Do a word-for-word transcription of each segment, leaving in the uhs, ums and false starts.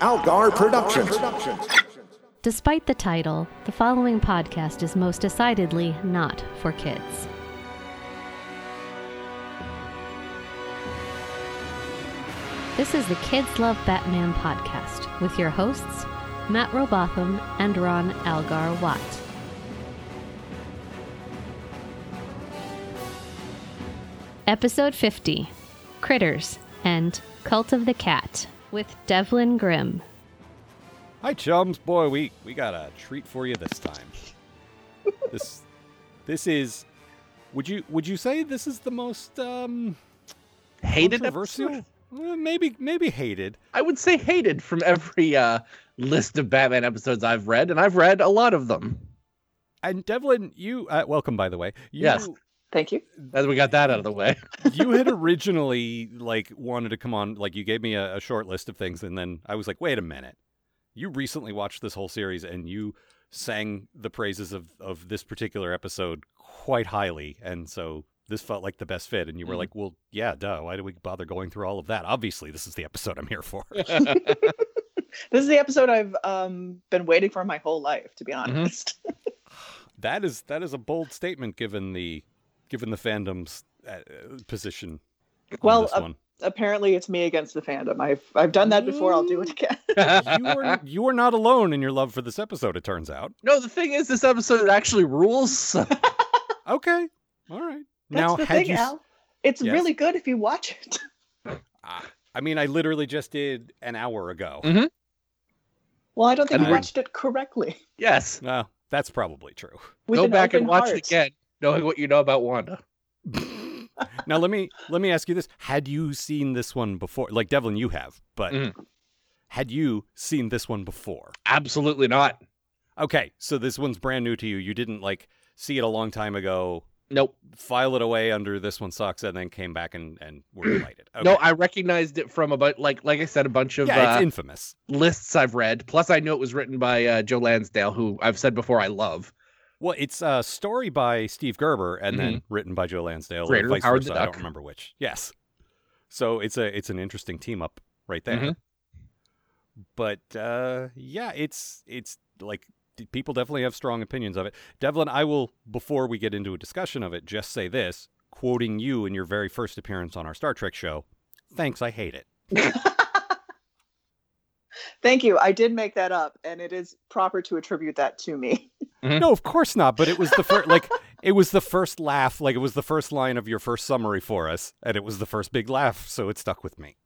Algar Productions. Despite the title, the following podcast is most decidedly not for kids. This is the Kids Love Batman podcast with your hosts, Matt Robotham and Ron Algar Watt. Episode fifty, Critters and Cult of the Cat, with Devlin Grimm. Hi, chums. Boy, we, we got a treat for you this time. this this is, would you would you say this is the most um, hated controversial? Well, maybe maybe hated. I would say hated from every uh, list of Batman episodes I've read, and I've read a lot of them. And Devlin, you, uh, welcome, by the way. You, yes. Thank you. As we got that out of the way. You had originally like wanted to come on, like you gave me a, a short list of things, and then I was like, wait a minute. You recently watched this whole series and you sang the praises of, of this particular episode quite highly, and so this felt like the best fit, and you were mm-hmm. like, well, yeah, duh, why do we bother going through all of that? Obviously, this is the episode I'm here for. This is the episode I've um, been waiting for my whole life, to be honest. Mm-hmm. That is that is a bold statement given the Given the fandom's uh, position. Well, on this a- one. Apparently it's me against the fandom. I've I've done that before. I'll do it again. you, are, you are not alone in your love for this episode, it turns out. No, the thing is, this episode actually rules. Okay. All right. That's now, the had thing, you... Al. It's yes. really good if you watch it. uh, I mean, I literally just did an hour ago. Mm-hmm. Well, I don't think and you I... watched it correctly. Yes. No, uh, that's probably true. With Go back and watch heart. it again. Knowing what you know about Wanda. Now, let me let me ask you this. Had you seen this one before? Like, Devlin, you have, but mm. had you seen this one before? Absolutely not. Okay, so this one's brand new to you. You didn't, like, see it a long time ago. Nope. File it away under this one sucks, and then came back and, and were delighted. Okay. No, I recognized it from, a bu- like like I said, a bunch of yeah, it's uh, infamous lists I've read. Plus, I knew it was written by uh, Joe Lansdale, who I've said before I love. Well, it's a story by Steve Gerber and mm-hmm. then written by Joe Lansdale. Creator of Howard the Duck. I don't remember which. Yes. So it's a it's an interesting team up right there. Mm-hmm. But uh, yeah, it's it's like people definitely have strong opinions of it. Devlin, I will, before we get into a discussion of it, just say this, quoting you in your very first appearance on our Star Trek show. Thanks, I hate it. Thank you. I did make that up, and it is proper to attribute that to me. Mm-hmm. No, of course not. But it was the first, like, it was the first laugh. Like, it was the first line of your first summary for us, and it was the first big laugh. So it stuck with me.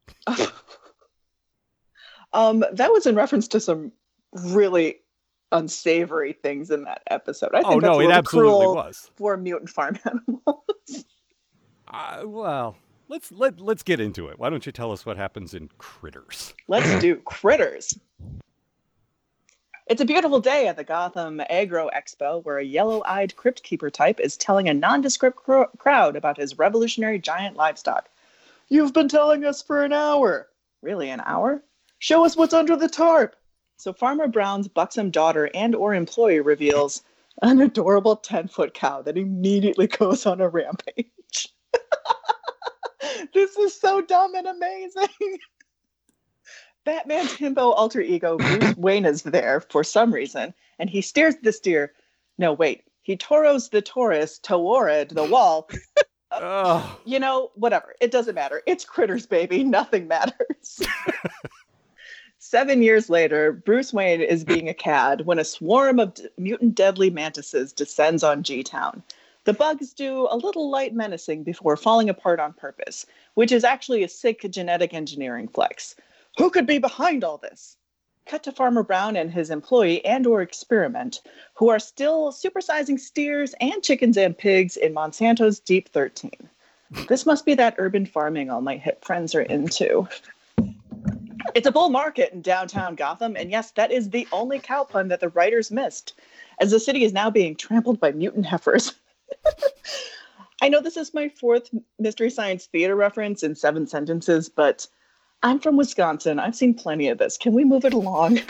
um, that was in reference to some really unsavory things in that episode. I think oh, that's no, it absolutely was for mutant farm animals. uh, well. Let's let let's get into it. Why don't you tell us what happens in Critters? Let's do Critters. It's a beautiful day at the Gotham Agro Expo, where a yellow-eyed crypt keeper type is telling a nondescript cro- crowd about his revolutionary giant livestock. You've been telling us for an hour. Really, an hour? Show us what's under the tarp. So Farmer Brown's buxom daughter and or employee reveals an adorable ten-foot cow that immediately goes on a rampage. This is so dumb and amazing. Batman Timbo alter ego Bruce Wayne is there for some reason, and he steers this deer. No, wait. He toros the Taurus toward the wall. uh, you know, whatever. It doesn't matter. It's Critters, baby. Nothing matters. Seven years later, Bruce Wayne is being a cad when a swarm of d- mutant deadly mantises descends on G-Town. The bugs do a little light menacing before falling apart on purpose, which is actually a sick genetic engineering flex. Who could be behind all this? Cut to Farmer Brown and his employee and or experiment, who are still supersizing steers and chickens and pigs in Monsanto's Deep thirteen. This must be that urban farming all my hip friends are into. It's a bull market in downtown Gotham, and yes, that is the only cow pun that the writers missed, as the city is now being trampled by mutant heifers. I know this is my fourth Mystery Science Theater reference in seven sentences, but I'm from Wisconsin. I've seen plenty of this. Can we move it along?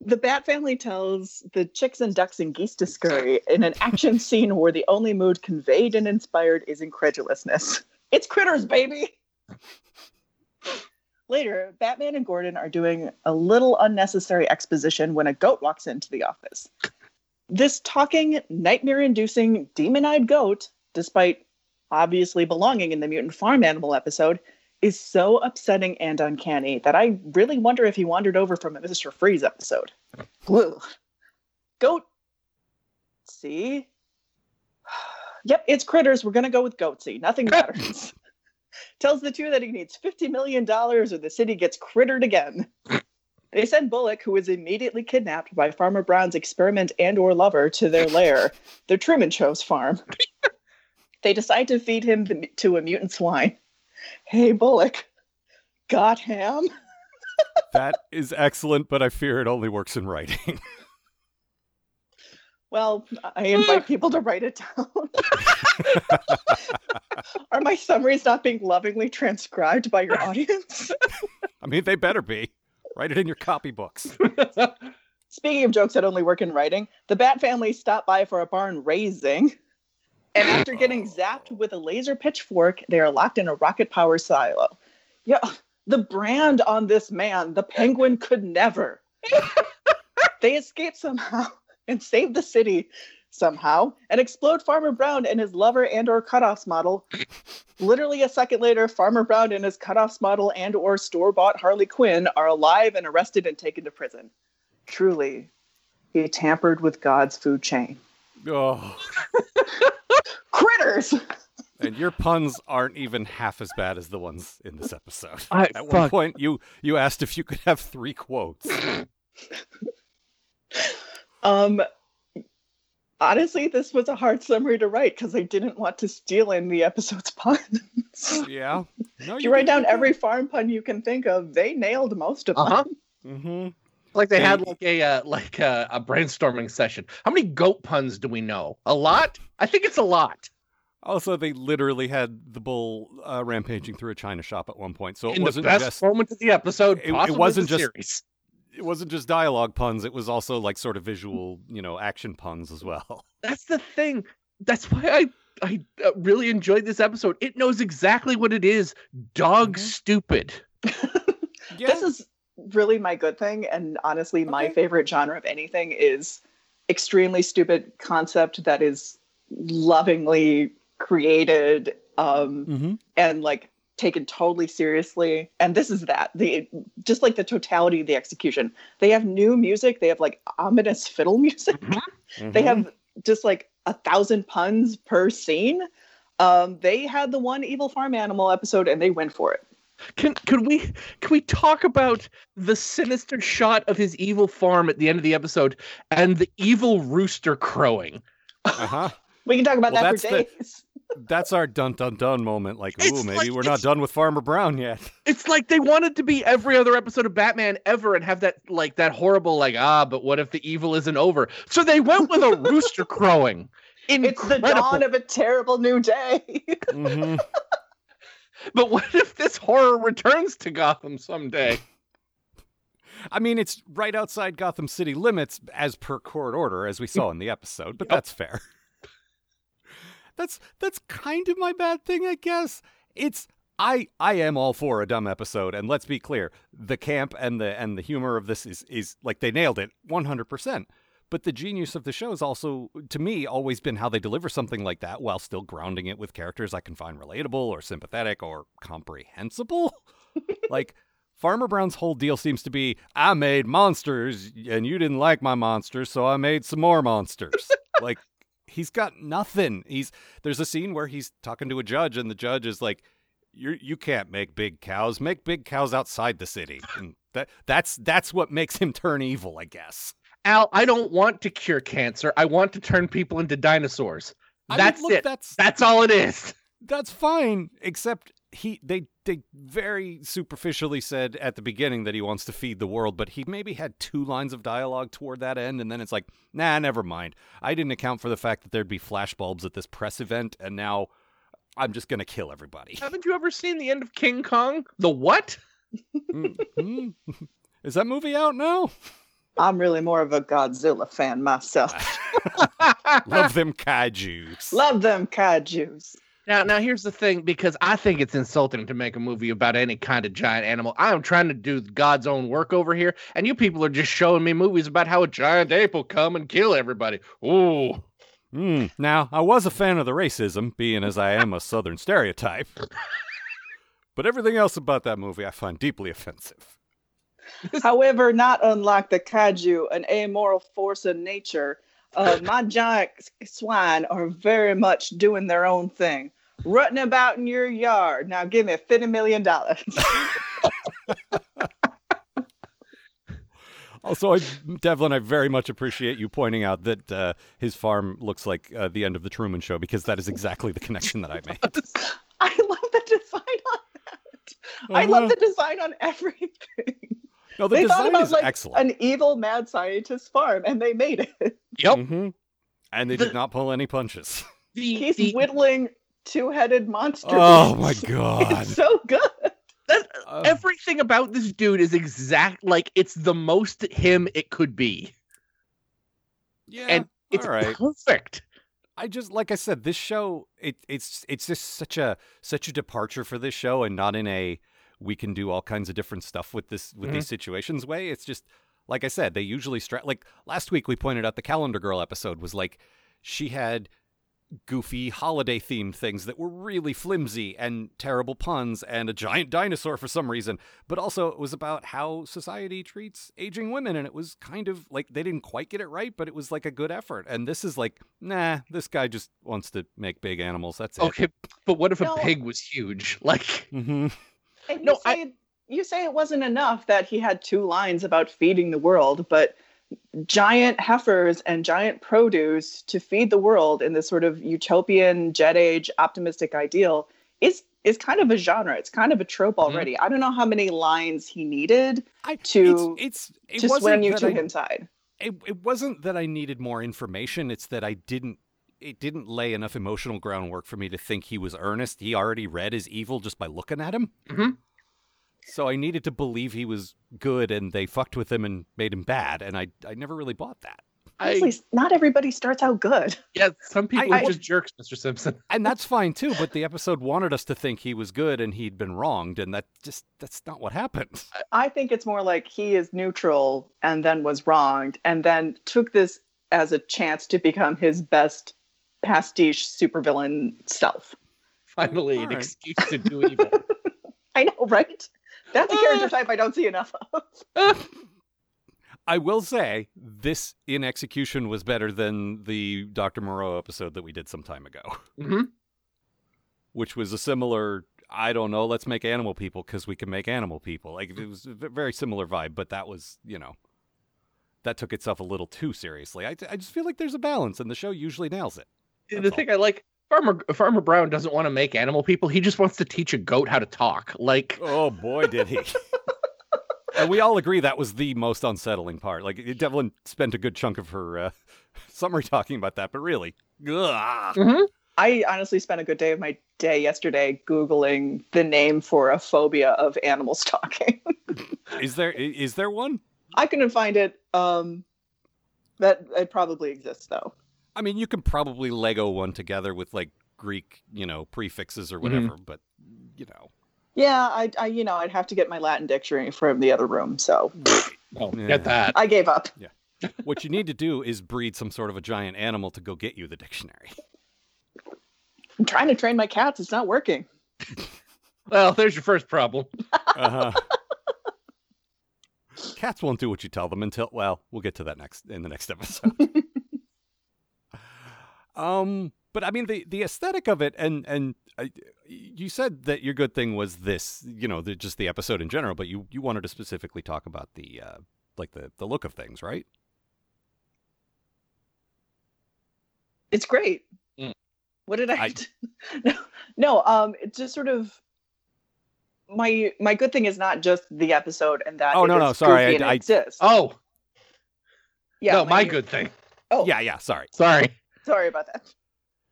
The Bat Family tells the chicks and ducks and geese to scurry in an action scene where the only mood conveyed and inspired is incredulousness. It's Critters, baby! Later, Batman and Gordon are doing a little unnecessary exposition when a goat walks into the office. This talking, nightmare-inducing, demon-eyed goat, despite obviously belonging in the Mutant Farm Animal episode, is so upsetting and uncanny that I really wonder if he wandered over from a Mister Freeze episode. Woo. Goat. See? Yep, it's critters. We're going to go with Goatsy. Nothing matters. Tells the two that he needs fifty million dollars or the city gets crittered again. They send Bullock, who is immediately kidnapped by Farmer Brown's experiment and or lover, to their lair, their Truman Show's farm. They decide to feed him to a mutant swine. Hey, Bullock, got ham? That is excellent, but I fear it only works in writing. Well, I invite people to write it down. Are my summaries not being lovingly transcribed by your audience? I mean, they better be. Write it in your copybooks. Speaking of jokes that only work in writing, the Bat Family stopped by for a barn raising, and after getting zapped with a laser pitchfork, they are locked in a rocket power silo. Yeah, the brand on this man, the Penguin, could never. They escape somehow and save the city somehow, and explode Farmer Brown and his lover and or cutoffs model. Literally a second later, Farmer Brown and his cutoffs model and or store-bought Harley Quinn are alive and arrested and taken to prison. Truly, he tampered with God's food chain. Oh. Critters! And your puns aren't even half as bad as the ones in this episode. I, At fuck. one point, you, you asked if you could have three quotes. Um, honestly, this was a hard summary to write because I didn't want to steal in the episode's puns. Yeah. No, if you write down every farm pun you can think of, they nailed most of uh-huh. them. Mm-hmm. Like they and, had like a uh, like a, a brainstorming session. How many goat puns do we know? A lot? I think it's a lot. Also, they literally had the bull uh, rampaging through a china shop at one point, so it in wasn't the best just moment of the episode. It, it wasn't the just. Series. It wasn't just dialogue puns. It was also like sort of visual, you know, action puns as well. That's the thing. That's why I, I really enjoyed this episode. It knows exactly what it is. Dog mm-hmm. stupid. Yeah. This is really my good thing. And honestly, okay. my favorite genre of anything is extremely stupid concept that is lovingly created um, mm-hmm. and like taken totally seriously, and this is that the just like the totality of the execution. They have new music, they have like ominous fiddle music, mm-hmm. they have just like a thousand puns per scene. Um they had the one evil farm animal episode and they went for it. Can could we can we talk about the sinister shot of his evil farm at the end of the episode and the evil rooster crowing? Uh-huh. We can talk about well, that for days. The- That's our dun-dun-dun moment. Like, ooh, it's maybe like, we're not done with Farmer Brown yet. It's like they wanted to be every other episode of Batman ever and have that, like, that horrible, like, ah, but what if the evil isn't over? So they went with a rooster crowing. Incredible. It's the dawn of a terrible new day. Mm-hmm. But what if this horror returns to Gotham someday? I mean, it's right outside Gotham City limits as per court order, as we saw in the episode, but yep. That's fair. That's that's kind of my bad thing, I guess. It's I I am all for a dumb episode, and let's be clear, the camp and the and the humor of this is is like they nailed it one hundred percent. But the genius of the show has also, to me, always been how they deliver something like that while still grounding it with characters I can find relatable or sympathetic or comprehensible. Like Farmer Brown's whole deal seems to be, I made monsters and you didn't like my monsters, so I made some more monsters. Like. He's got nothing. He's there's a scene where he's talking to a judge, and the judge is like, "You you can't make big cows. Make big cows outside the city." And that that's that's what makes him turn evil, I guess. Al, I don't want to cure cancer. I want to turn people into dinosaurs. That's I mean, look, it. That's that's all it is. That's fine, except he they they very superficially said at the beginning that he wants to feed the world, but he maybe had two lines of dialogue toward that end, and then it's like, nah, never mind. I didn't account for the fact that there'd be flashbulbs at this press event, and now I'm just gonna kill everybody. Haven't you ever seen the end of King Kong? The what? Mm-hmm. Is that movie out now? I'm really more of a Godzilla fan myself. Love them kaijus. Love them kaijus. Now, now here's the thing, because I think it's insulting to make a movie about any kind of giant animal. I am trying to do God's own work over here, and you people are just showing me movies about how a giant ape will come and kill everybody. Ooh. Mm, now, I was a fan of the racism, being as I am a Southern stereotype. But everything else about that movie I find deeply offensive. However, not unlike the kaiju, an amoral force of nature, uh, my giant swine are very much doing their own thing. Rutting about in your yard. Now give me fifty million dollars. Also, I, Devlin, I very much appreciate you pointing out that uh, his farm looks like uh, the end of The Truman Show, because that is exactly the connection that I made. I love the design on that. Uh-huh. I love the design on everything. No, the they design thought about, is like, excellent. An evil mad scientist farm, and they made it. Yep. Mm-hmm. And they the, did not pull any punches. The, He's the, whittling two-headed monsters. Oh, my God. It's so good. That, uh, everything about this dude is exact, like, it's the most him it could be. Yeah, and it's all right. Perfect. I just, like I said, this show, it, it's it's just such a such a departure for this show, and not in a we can do all kinds of different stuff with this with mm-hmm. these situations way. It's just, like I said, they usually stra- like last week we pointed out the Calendar Girl episode was like, she had goofy holiday themed things that were really flimsy and terrible puns and a giant dinosaur for some reason, but also it was about how society treats aging women, and it was kind of like they didn't quite get it right, but it was like a good effort. And this is like, nah, this guy just wants to make big animals, that's it. Okay, but what if no. a pig was huge, like mm-hmm. and you no say, I you say it wasn't enough that he had two lines about feeding the world, but giant heifers and giant produce to feed the world in this sort of utopian jet age optimistic ideal is is kind of a genre. It's kind of a trope already. Mm-hmm. I don't know how many lines he needed I, to it's, it's, it to swing you to his side. It, it wasn't that I needed more information. It's that I didn't. It didn't lay enough emotional groundwork for me to think he was earnest. He already read as evil just by looking at him. Mm-hmm. So I needed to believe he was good, and they fucked with him and made him bad, and I I never really bought that. Honestly, not everybody starts out good. Yeah, some people I, are I, just jerks, Mister Simpson. And that's fine, too, but the episode wanted us to think he was good and he'd been wronged, and that just that's not what happened. I think it's more like he is neutral and then was wronged, and then took this as a chance to become his best pastiche supervillain self. Finally, All an right. excuse to do evil. I know, right? That's a character type I don't see enough of. I will say, this in execution was better than the Doctor Moreau episode that we did some time ago. Mm-hmm. Which was a similar, I don't know, let's make animal people because we can make animal people. Like, it was a very similar vibe, but that was, you know, that took itself a little too seriously. I, I just feel like there's a balance, and the show usually nails it. That's the thing all. I like... Farmer Farmer Brown doesn't want to make animal people. He just wants to teach a goat how to talk. Like, oh boy, did he! And we all agree that was the most unsettling part. Like, Devlin spent a good chunk of her uh, summary talking about that, but really, mm-hmm. I honestly spent a good day of my day yesterday googling the name for a phobia of animals talking. Is there is there one? I couldn't find it. Um, that it probably exists though. I mean, you can probably Lego one together with, like, Greek, you know, prefixes or whatever, mm-hmm. but, you know. Yeah, I, I, you know, I'd have to get my Latin dictionary from the other room, so. Oh, yeah. Get that. I gave up. Yeah. What you need to do is breed some sort of a giant animal to go get you the dictionary. I'm trying to train my cats. It's not working. Well, there's your first problem. Uh-huh. Cats won't do what you tell them until, well, we'll get to that next in the next episode. Um, but I mean, the, the aesthetic of it, and, and uh, you said that your good thing was this, you know, the, just the episode in general, but you, you wanted to specifically talk about the, uh, like the, the look of things, right? It's great. Mm. What did I, I... no, no, um, it's just sort of my, my good thing is not just the episode and that. Oh, it no, no, sorry. I, I exists. Oh, yeah. No, my, my good thing. Oh yeah. Yeah. Sorry. Sorry. Sorry about that.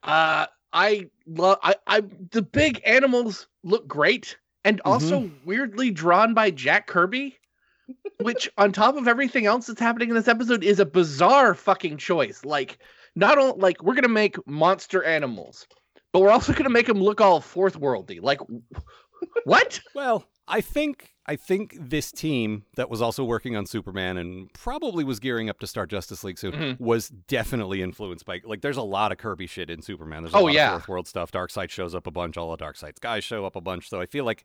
Uh, I love I, I the big animals look great, and mm-hmm. also weirdly drawn by Jack Kirby, which on top of everything else that's happening in this episode is a bizarre fucking choice. Like, not only like we're gonna make monster animals, but we're also going to make him look all fourth worldy. Like, what? Well, I think I think this team that was also working on Superman and probably was gearing up to start Justice League soon mm-hmm. was definitely influenced by, like, there's a lot of Kirby shit in Superman. There's a oh, lot yeah. of fourth world stuff. Darkseid shows up a bunch. All the Darkseid guys show up a bunch. So I feel like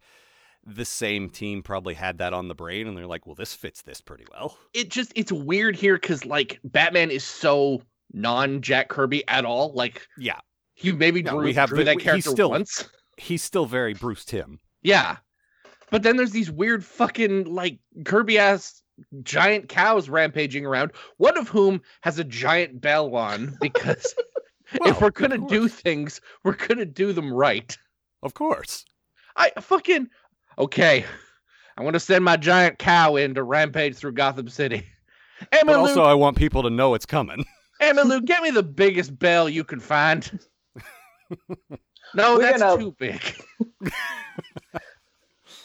the same team probably had that on the brain, and they're like, well, this fits this pretty well. It just, it's weird here because, like, Batman is so non-Jack Kirby at all. Like, yeah. He maybe no, drew, we have drew the, that character still, once. He's still very Bruce Timm. Yeah. But then there's these weird fucking, like, Kirby-ass giant cows rampaging around, one of whom has a giant bell on, because well, if we're going to do things, we're going to do them right. Of course. I fucking... Okay, I want to send my giant cow in to rampage through Gotham City. Emma but also, Luke, I want people to know it's coming. Emmylou, get me the biggest bell you can find. No, we're that's gonna... too big.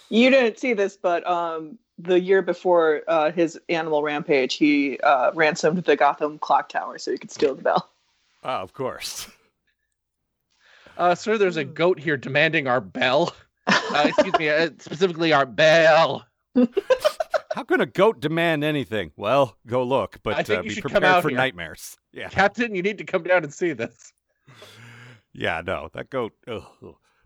You didn't see this, but um, the year before uh, his animal rampage, he uh, ransomed the Gotham clock tower so he could steal the bell. Oh, of course. Uh, sir, there's a goat here demanding our bell. Uh, excuse me, uh, specifically our bell. How can a goat demand anything? Well, go look, but uh, be prepared for here. Nightmares. Yeah, Captain, you need to come down and see this. Yeah, no, that goat. Ugh.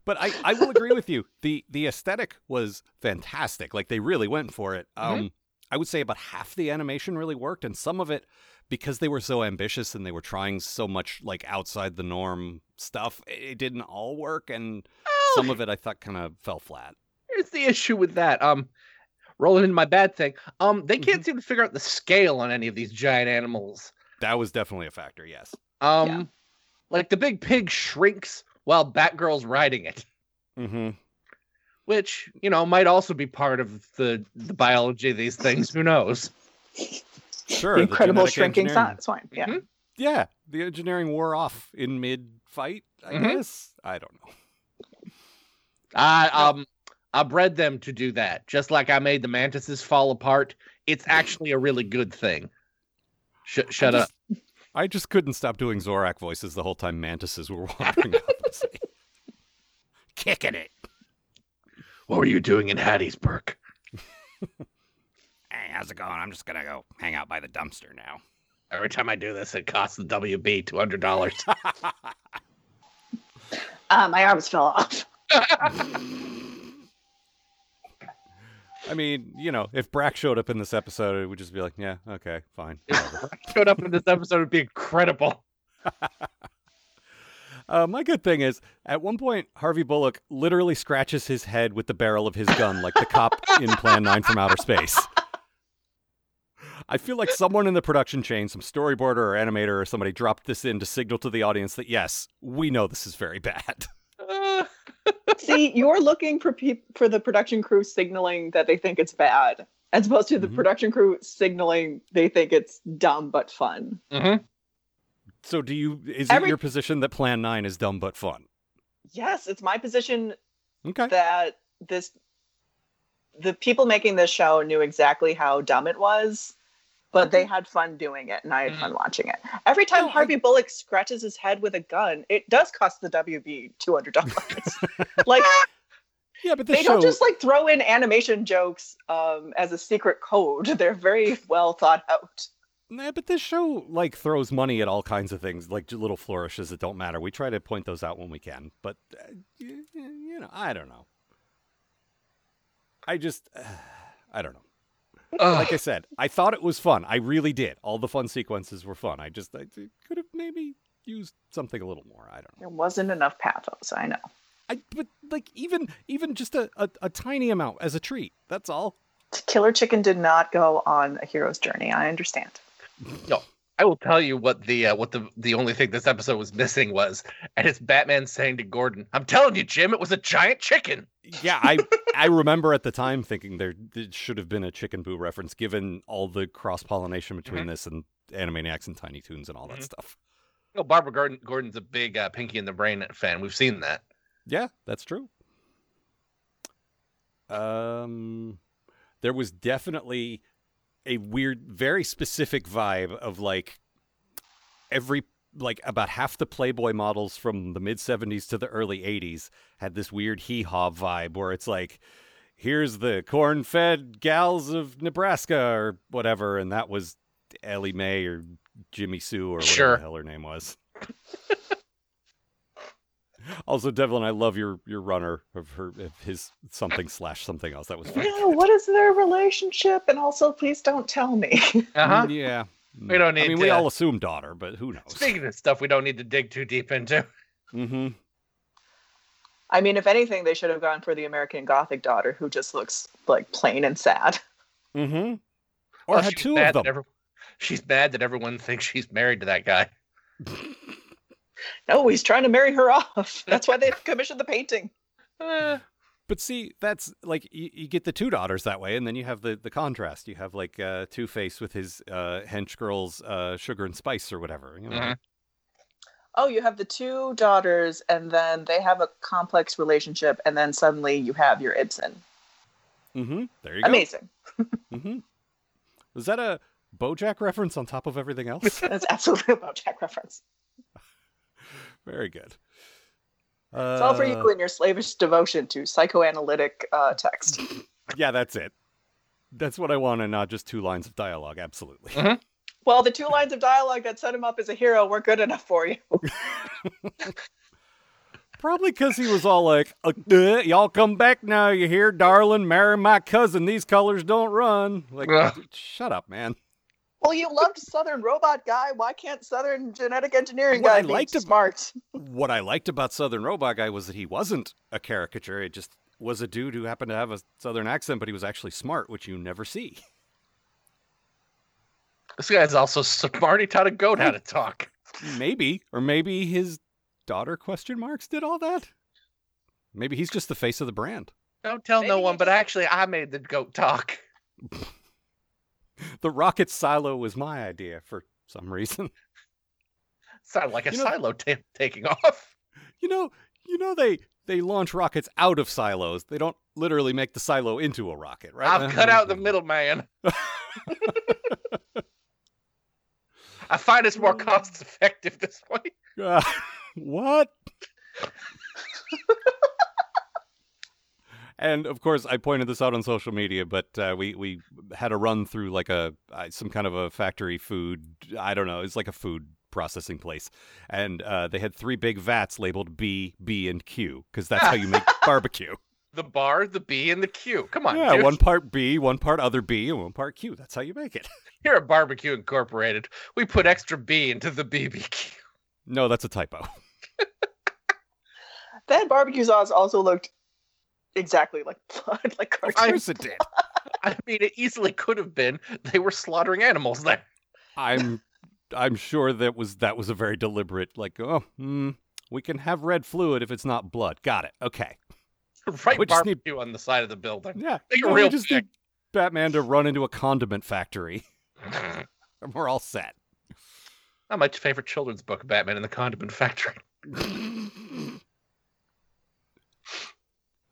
But I, I will agree with you. The the aesthetic was fantastic. Like, they really went for it. Um, mm-hmm. I would say about half the animation really worked, and some of it, because they were so ambitious and they were trying so much, like, outside the norm stuff, it didn't all work, and... some of it I thought kind of fell flat. Here's the issue with that. Um, rolling into my bad thing. Um, they can't mm-hmm. seem to figure out the scale on any of these giant animals. That was definitely a factor, yes. Um, yeah. Like, the big pig shrinks while Batgirl's riding it. Mm-hmm. Which, you know, might also be part of the, the biology of these things. Who knows? Sure. The incredible shrinking engineering... size. Yeah. Mm-hmm. Yeah. The engineering wore off in mid-fight, I mm-hmm. guess. I don't know. I um I bred them to do that. Just like I made the mantises fall apart. It's actually a really good thing. Sh- shut I just, up. I just couldn't stop doing Zorak voices the whole time mantises were walking up the city. Kicking it. What were you doing in Hattiesburg? Hey, how's it going? I'm just gonna go hang out by the dumpster now. Every time I do this, it costs the W B two hundred dollars. uh, my arms fell off. I mean, you know, if Brack showed up in this episode, it would just be like, yeah, okay, fine. If Brack showed up in this episode, it would be incredible. Uh, my good thing is, at one point, Harvey Bullock literally scratches his head with the barrel of his gun like the cop in Plan nine from Outer Space. I feel like someone in the production chain, some storyboarder or animator or somebody, dropped this in to signal to the audience that, yes, we know this is very bad. See, you're looking for pe- for the production crew signaling that they think it's bad, as opposed to the mm-hmm. production crew signaling they think it's dumb but fun. Mm-hmm. So, do you? Is Every... it your position that Plan nine is dumb but fun? Yes, it's my position. Okay. That this, the people making this show knew exactly how dumb it was, but they had fun doing it, and I had mm. fun watching it. Every time oh, Harvey I... Bullock scratches his head with a gun, it does cost the W B two hundred dollars. Like, yeah, but they show... don't just like throw in animation jokes um, as a secret code. They're very well thought out. Nah, but this show like throws money at all kinds of things, like little flourishes that don't matter. We try to point those out when we can, but uh, you, you know, I don't know. I just, uh, I don't know. Like I said, I thought it was fun. I really did. All the fun sequences were fun. I just I could have maybe used something a little more. I don't know. There wasn't enough pathos, I know. I But like even even just a, a, a tiny amount as a treat. That's all. Killer Chicken did not go on a hero's journey. I understand. No, I will tell you what the uh, what the, the only thing this episode was missing was. And it's Batman saying to Gordon, I'm telling you, Jim, it was a giant chicken. Yeah, I... I remember at the time thinking there, there should have been a Chicken Boo reference, given all the cross-pollination between mm-hmm. this and Animaniacs and Tiny Toons and all mm-hmm. that stuff. You know, Barbara Gordon, Gordon's a big uh, Pinky and the Brain fan. We've seen that. Yeah, that's true. Um, there was definitely a weird, very specific vibe of, like, every like about half the Playboy models from the mid seventies to the early eighties had this weird hee-haw vibe where it's like, here's the corn-fed gals of Nebraska or whatever, and that was Ellie Mae or Jimmy Sue or whatever sure. the hell her name was. Also, Devlin, I love your your runner of her of his something slash something else. That was fun. Yeah, what is their relationship? And also, please don't tell me. Uh-huh. Yeah. We don't need I mean, to... we all assume daughter, but who knows? Speaking of stuff we don't need to dig too deep into. Mm-hmm. I mean, if anything, they should have gone for the American Gothic daughter, who just looks, like, plain and sad. Mm-hmm. Or well, had two of them. Everyone... She's mad that everyone thinks she's married to that guy. No, he's trying to marry her off. That's why they commissioned the painting. Uh, but see, that's like you, you get the two daughters that way, and then you have the, the contrast. You have like uh, Two-Face with his uh, hench girls, uh, Sugar and Spice or whatever. You know? Mm-hmm. Oh, you have the two daughters, and then they have a complex relationship, and then suddenly you have your Ibsen. Mm-hmm. There you go. Amazing. Mm-hmm. Was that a BoJack reference on top of everything else? That's absolutely a BoJack reference. Very good. Uh, it's all for you and your slavish devotion to psychoanalytic uh, text. Yeah, that's it. That's what I want, and not just two lines of dialogue. Absolutely. Mm-hmm. Well, the two lines of dialogue that set him up as a hero weren't good enough for you. Probably because he was all like, uh, uh, y'all come back now, you hear, darling, marry my cousin. These colors don't run. Like, Ugh. Shut up, man. Well, you loved Southern Robot Guy. Why can't Southern Genetic Engineering Guy be smart? What I liked about Southern Robot Guy was that he wasn't a caricature. It just was a dude who happened to have a Southern accent, but he was actually smart, which you never see. This guy's also smart. He taught a goat how to talk. Maybe. Or maybe his daughter, question marks, did all that. Maybe he's just the face of the brand. Don't tell maybe no one, but actually I made the goat talk. The rocket silo was my idea for some reason. Sounded like a you know, silo t- taking off. You know, you know they they launch rockets out of silos. They don't literally make the silo into a rocket, right? I've cut out the middleman. I find it's more cost effective this way. Uh, what? And, of course, I pointed this out on social media, but uh, we, we had a run through like a uh, some kind of a factory food. I don't know. It's like a food processing place. And uh, they had three big vats labeled B, B, and Q, because that's how you make barbecue. The bar, the B, and the Q. Come on, Yeah, dude. One part B, one part other B, and one part Q. That's how you make it. Here at Barbecue Incorporated, we put extra B into the B B Q. No, that's a typo. That barbecue sauce also looked... exactly like blood, like cartoons. It did. I mean, it easily could have been. They were slaughtering animals there. I'm, I'm sure that was that was a very deliberate. Like, oh, mm, we can have red fluid if it's not blood. Got it. Okay. Right, we barbecue just need... on the side of the building. Yeah, Make no, a real we just need Batman to run into a condiment factory, and we're all set. Not my favorite children's book, Batman and the Condiment Factory.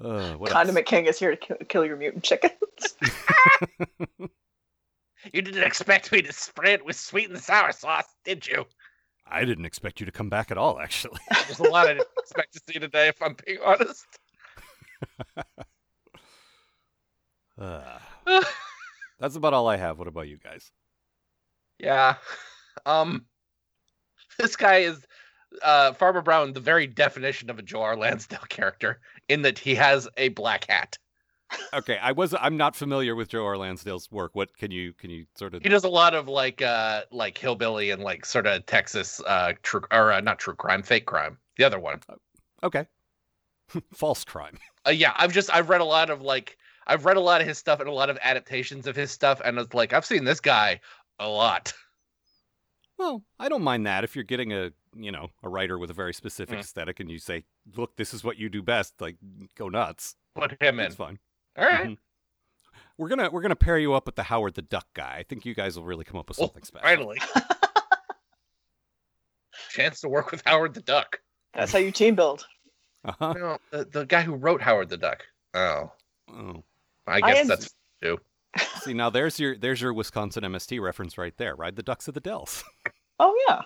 Uh, Condiment else? King is here to kill, kill your mutant chickens. You didn't expect me to spray it with sweet and sour sauce, did you? I didn't expect you to come back at all, actually. There's a lot I didn't expect to see today, if I'm being honest. uh, that's about all I have. What about you guys? Yeah. Um. This guy is... Uh, Farmer Brown, the very definition of a Joe R. Lansdale character, in that he has a black hat. Okay, I was I'm not familiar with Joe R. Lansdale's work. What can you can you sort of? He does a lot of like uh like hillbilly and like sort of Texas uh true or uh, not true crime, fake crime. The other one. Okay. False crime. Uh, yeah, I've just I've read a lot of like I've read a lot of his stuff and a lot of adaptations of his stuff, and it's like I've seen this guy a lot. Well, I don't mind that if you're getting a, you know, a writer with a very specific mm. aesthetic and you say, look, this is what you do best. Like, go nuts. Put him in. It's fine. All right. Mm-hmm. We're going to we're gonna pair you up with the Howard the Duck guy. I think you guys will really come up with something oh, special. Finally. Chance to work with Howard the Duck. That's how you team build. Uh-huh. You know, the, the guy who wrote Howard the Duck. Oh. oh. I guess I am... that's true. See, now there's your there's your Wisconsin M S T reference right there. Ride the Ducks of the Dells. Oh, yeah.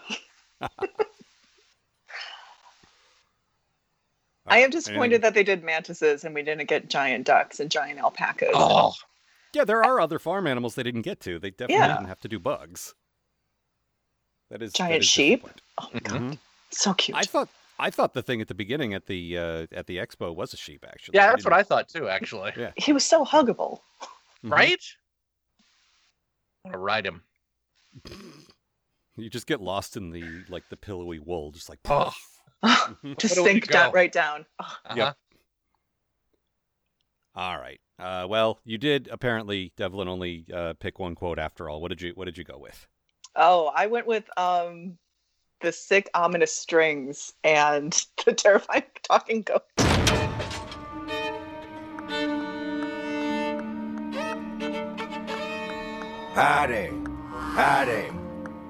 I am disappointed and... that they did mantises and we didn't get giant ducks and giant alpacas. Oh, yeah, there are other farm animals they didn't get to. They definitely yeah. didn't have to do bugs. That is giant that is sheep. Oh my god, mm-hmm. so cute! I thought I thought the thing at the beginning at the uh, at the expo was a sheep. Actually, yeah, that's I what I thought too. Actually, yeah. He was so huggable, mm-hmm. right? I want to ride him. You just get lost in the like the pillowy wool, just like oh. just sink down right down. Oh. Uh-huh. Yeah. All right. Uh, well, you did apparently, Devlin, only uh, pick one quote after all. What did you What did you go with? Oh, I went with um, the sick, ominous strings and the terrifying talking goat. Howdy, howdy,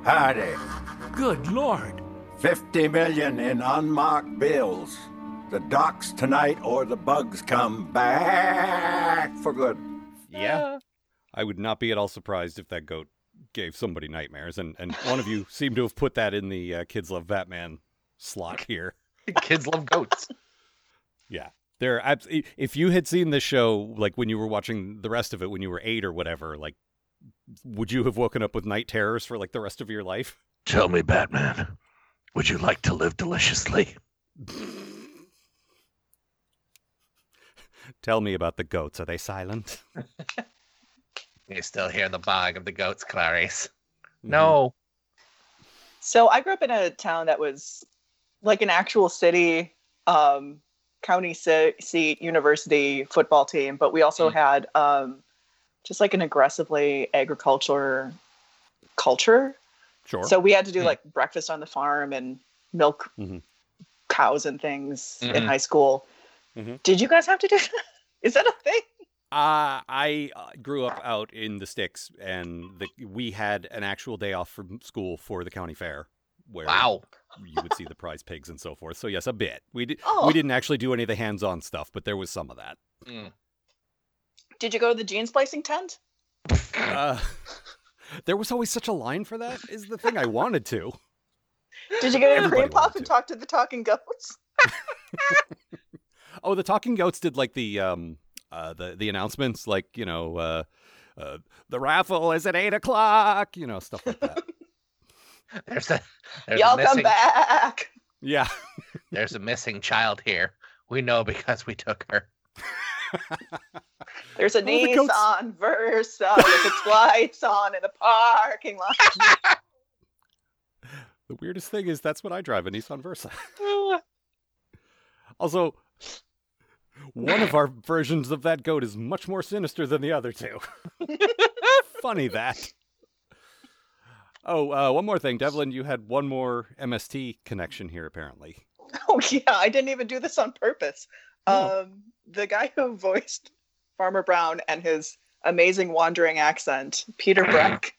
howdy. Good Lord. fifty million in unmarked bills. The docks tonight or the bugs come back for good. Yeah. I would not be at all surprised if that goat gave somebody nightmares, and, and one of you seemed to have put that in the uh, Kids Love Batman slot here. Kids love goats. Yeah. They're abs- if you had seen this show, like when you were watching the rest of it, when you were eight or whatever, like, would you have woken up with night terrors for like the rest of your life? Tell me, Batman, would you like to live deliciously? Tell me about the goats. Are they silent? You still hear the bog of the goats, Clarice. No. So I grew up in a town that was like an actual city, um, county seat, university football team. But we also mm-hmm. had um, just like an aggressively agriculture culture. Sure. So we had to do mm-hmm. like breakfast on the farm and milk mm-hmm. cows and things mm-hmm. in high school. Mm-hmm. Did you guys have to do that? Is that a thing? Uh, I grew up out in the sticks, and the, we had an actual day off from school for the county fair, where wow. you would see the prize pigs and so forth. So yes, a bit. We did. Oh. We didn't actually do any of the hands-on stuff, but there was some of that. Mm. Did you go to the gene splicing tent? Uh, there was always such a line for that. Is the thing I wanted to. Did you go to Everybody the cream pop and to. talk to the talking goats? Oh, the talking goats did like the um, uh, the the announcements, like you know, uh, uh, the raffle is at eight o'clock, you know, stuff like that. there's a there's y'all a missing... come back. Yeah, there's a missing child here. We know because we took her. There's a oh, Nissan the Versa with its lights on in the parking lot. The weirdest thing is that's what I drive, a Nissan Versa. Also. One of our versions of that goat is much more sinister than the other two. Funny that. Oh, uh, one more thing. Devlin, you had one more M S T connection here, apparently. Oh, yeah. I didn't even do this on purpose. Oh. Um, the guy who voiced Farmer Brown and his amazing wandering accent, Peter Breck,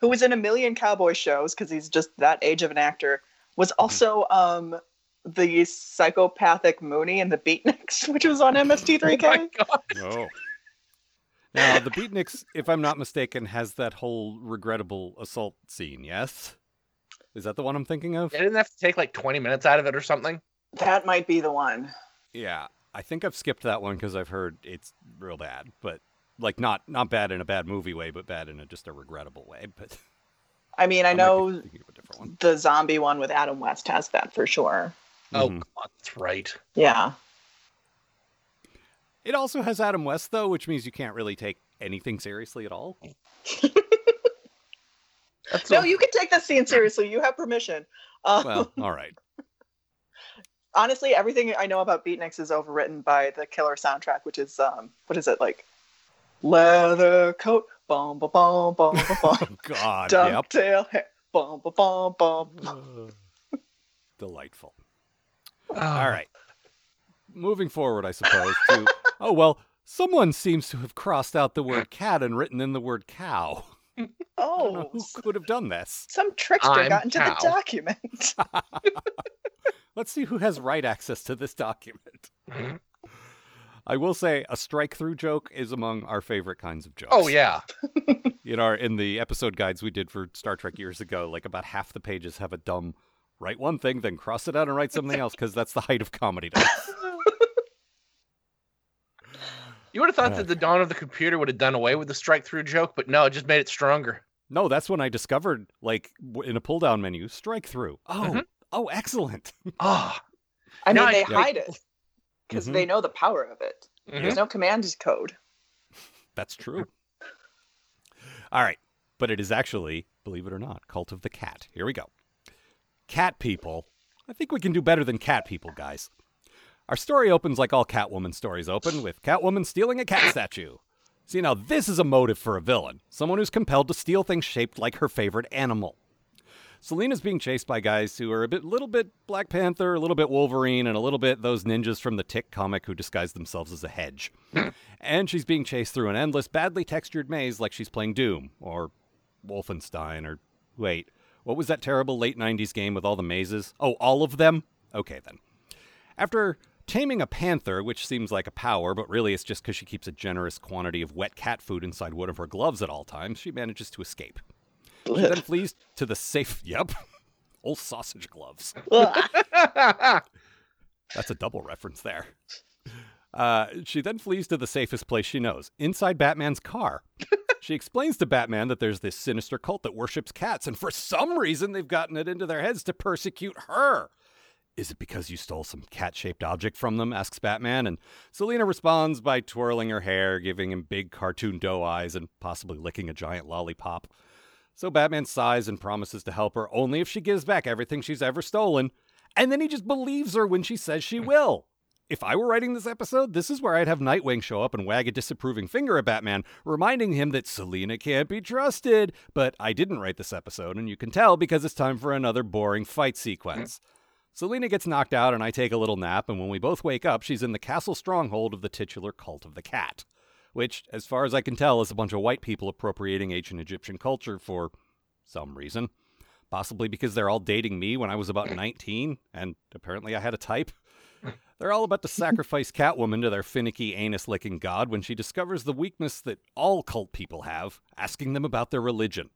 who was in a million cowboy shows because he's just that age of an actor, was also... Um, the psychopathic Mooney and the Beatniks, which was on M S T three K. Oh my God. No. Now, the Beatniks, if I'm not mistaken, has that whole regrettable assault scene, yes? Is that the one I'm thinking of? They didn't have to take like twenty minutes out of it or something? That might be the one. Yeah, I think I've skipped that one because I've heard it's real bad, but like not, not bad in a bad movie way, but bad in a, just a regrettable way, but... I mean, I, I know the zombie one with Adam West has that for sure. Oh, mm-hmm. God, that's right. Yeah. It also has Adam West, though, which means you can't really take anything seriously at all. No, all... you can take that scene seriously. You have permission. Um, well, all right. Honestly, everything I know about Beatniks is overwritten by the killer soundtrack, which is, um, what is it, like, leather coat, bum, bum, bum, bum, bum, oh, God, ducktail yep. hair, bum, bum, bum, bum. Uh, delightful. All right. Moving forward, I suppose, to... Oh, well, someone seems to have crossed out the word cat and written in the word cow. Oh. Who could have done this? Some trickster I'm got into cow. the document. Let's see who has right access to this document. Mm-hmm. I will say a strike-through joke is among our favorite kinds of jokes. Oh, yeah. In our in the episode guides we did for Star Trek years ago, like about half the pages have a dumb... write one thing, then cross it out and write something else, because that's the height of comedy to us. You would have thought uh, that the dawn of the computer would have done away with the strike-through joke, but no, it just made it stronger. No, that's when I discovered, like, in a pull-down menu, strike-through. Oh, mm-hmm. oh, excellent. Oh. I mean, no, they I, hide yeah. it, because mm-hmm. they know the power of it. Mm-hmm. There's no command code. That's true. All right, but it is actually, believe it or not, Cult of the Cat. Here we go. Cat people. I think we can do better than cat people, guys. Our story opens like all Catwoman stories open, with Catwoman stealing a cat statue. See, now this is a motive for a villain, someone who's compelled to steal things shaped like her favorite animal. Selina's being chased by guys who are a bit, little bit Black Panther, a little bit Wolverine, and a little bit those ninjas from the Tick comic who disguise themselves as a hedge. And she's being chased through an endless, badly textured maze like she's playing Doom, or Wolfenstein, or... Wait, what was that terrible late nineties game with all the mazes? Oh, all of them? Okay, then. After... taming a panther, which seems like a power, but really it's just because she keeps a generous quantity of wet cat food inside one of her gloves at all times, she manages to escape. She then flees to the safe... Yep. Old sausage gloves. That's a double reference there. Uh, she then flees to the safest place she knows, inside Batman's car. She explains to Batman that there's this sinister cult that worships cats, and for some reason they've gotten it into their heads to persecute her. Is it because you stole some cat-shaped object from them, asks Batman, and Selina responds by twirling her hair, giving him big cartoon doe eyes, and possibly licking a giant lollipop. So Batman sighs and promises to help her only if she gives back everything she's ever stolen, and then he just believes her when she says she will. If I were writing this episode, this is where I'd have Nightwing show up and wag a disapproving finger at Batman, reminding him that Selina can't be trusted. But I didn't write this episode, and you can tell because it's time for another boring fight sequence. Selina gets knocked out and I take a little nap, and when we both wake up, she's in the castle stronghold of the titular Cult of the Cat, which, as far as I can tell, is a bunch of white people appropriating ancient Egyptian culture for some reason. Possibly because they're all dating me when I was about nineteen, and apparently I had a type. They're all about to sacrifice Catwoman to their finicky, anus-licking god when she discovers the weakness that all cult people have, asking them about their religion.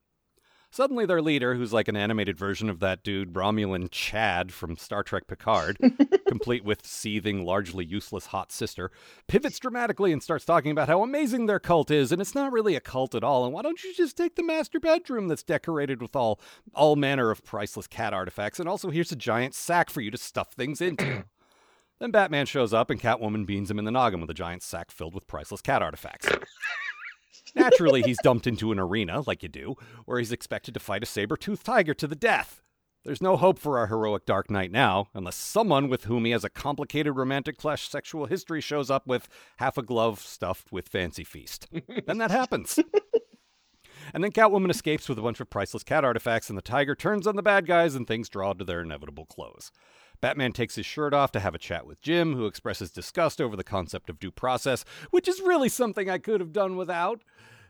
Suddenly their leader, who's like an animated version of that dude, Romulan Chad from Star Trek Picard, complete with seething, largely useless hot sister, pivots dramatically and starts talking about how amazing their cult is, and it's not really a cult at all, and why don't you just take the master bedroom that's decorated with all, all manner of priceless cat artifacts, and also here's a giant sack for you to stuff things into. Then Batman shows up and Catwoman beans him in the noggin with a giant sack filled with priceless cat artifacts. Naturally, he's dumped into an arena, like you do, where he's expected to fight a saber-toothed tiger to the death. There's no hope for our heroic Dark Knight now, unless someone with whom he has a complicated romantic slash sexual history shows up with half a glove stuffed with Fancy Feast. Then that happens. And then Catwoman escapes with a bunch of priceless cat artifacts, and the tiger turns on the bad guys, and things draw to their inevitable close. Batman takes his shirt off to have a chat with Jim, who expresses disgust over the concept of due process, which is really something I could have done without.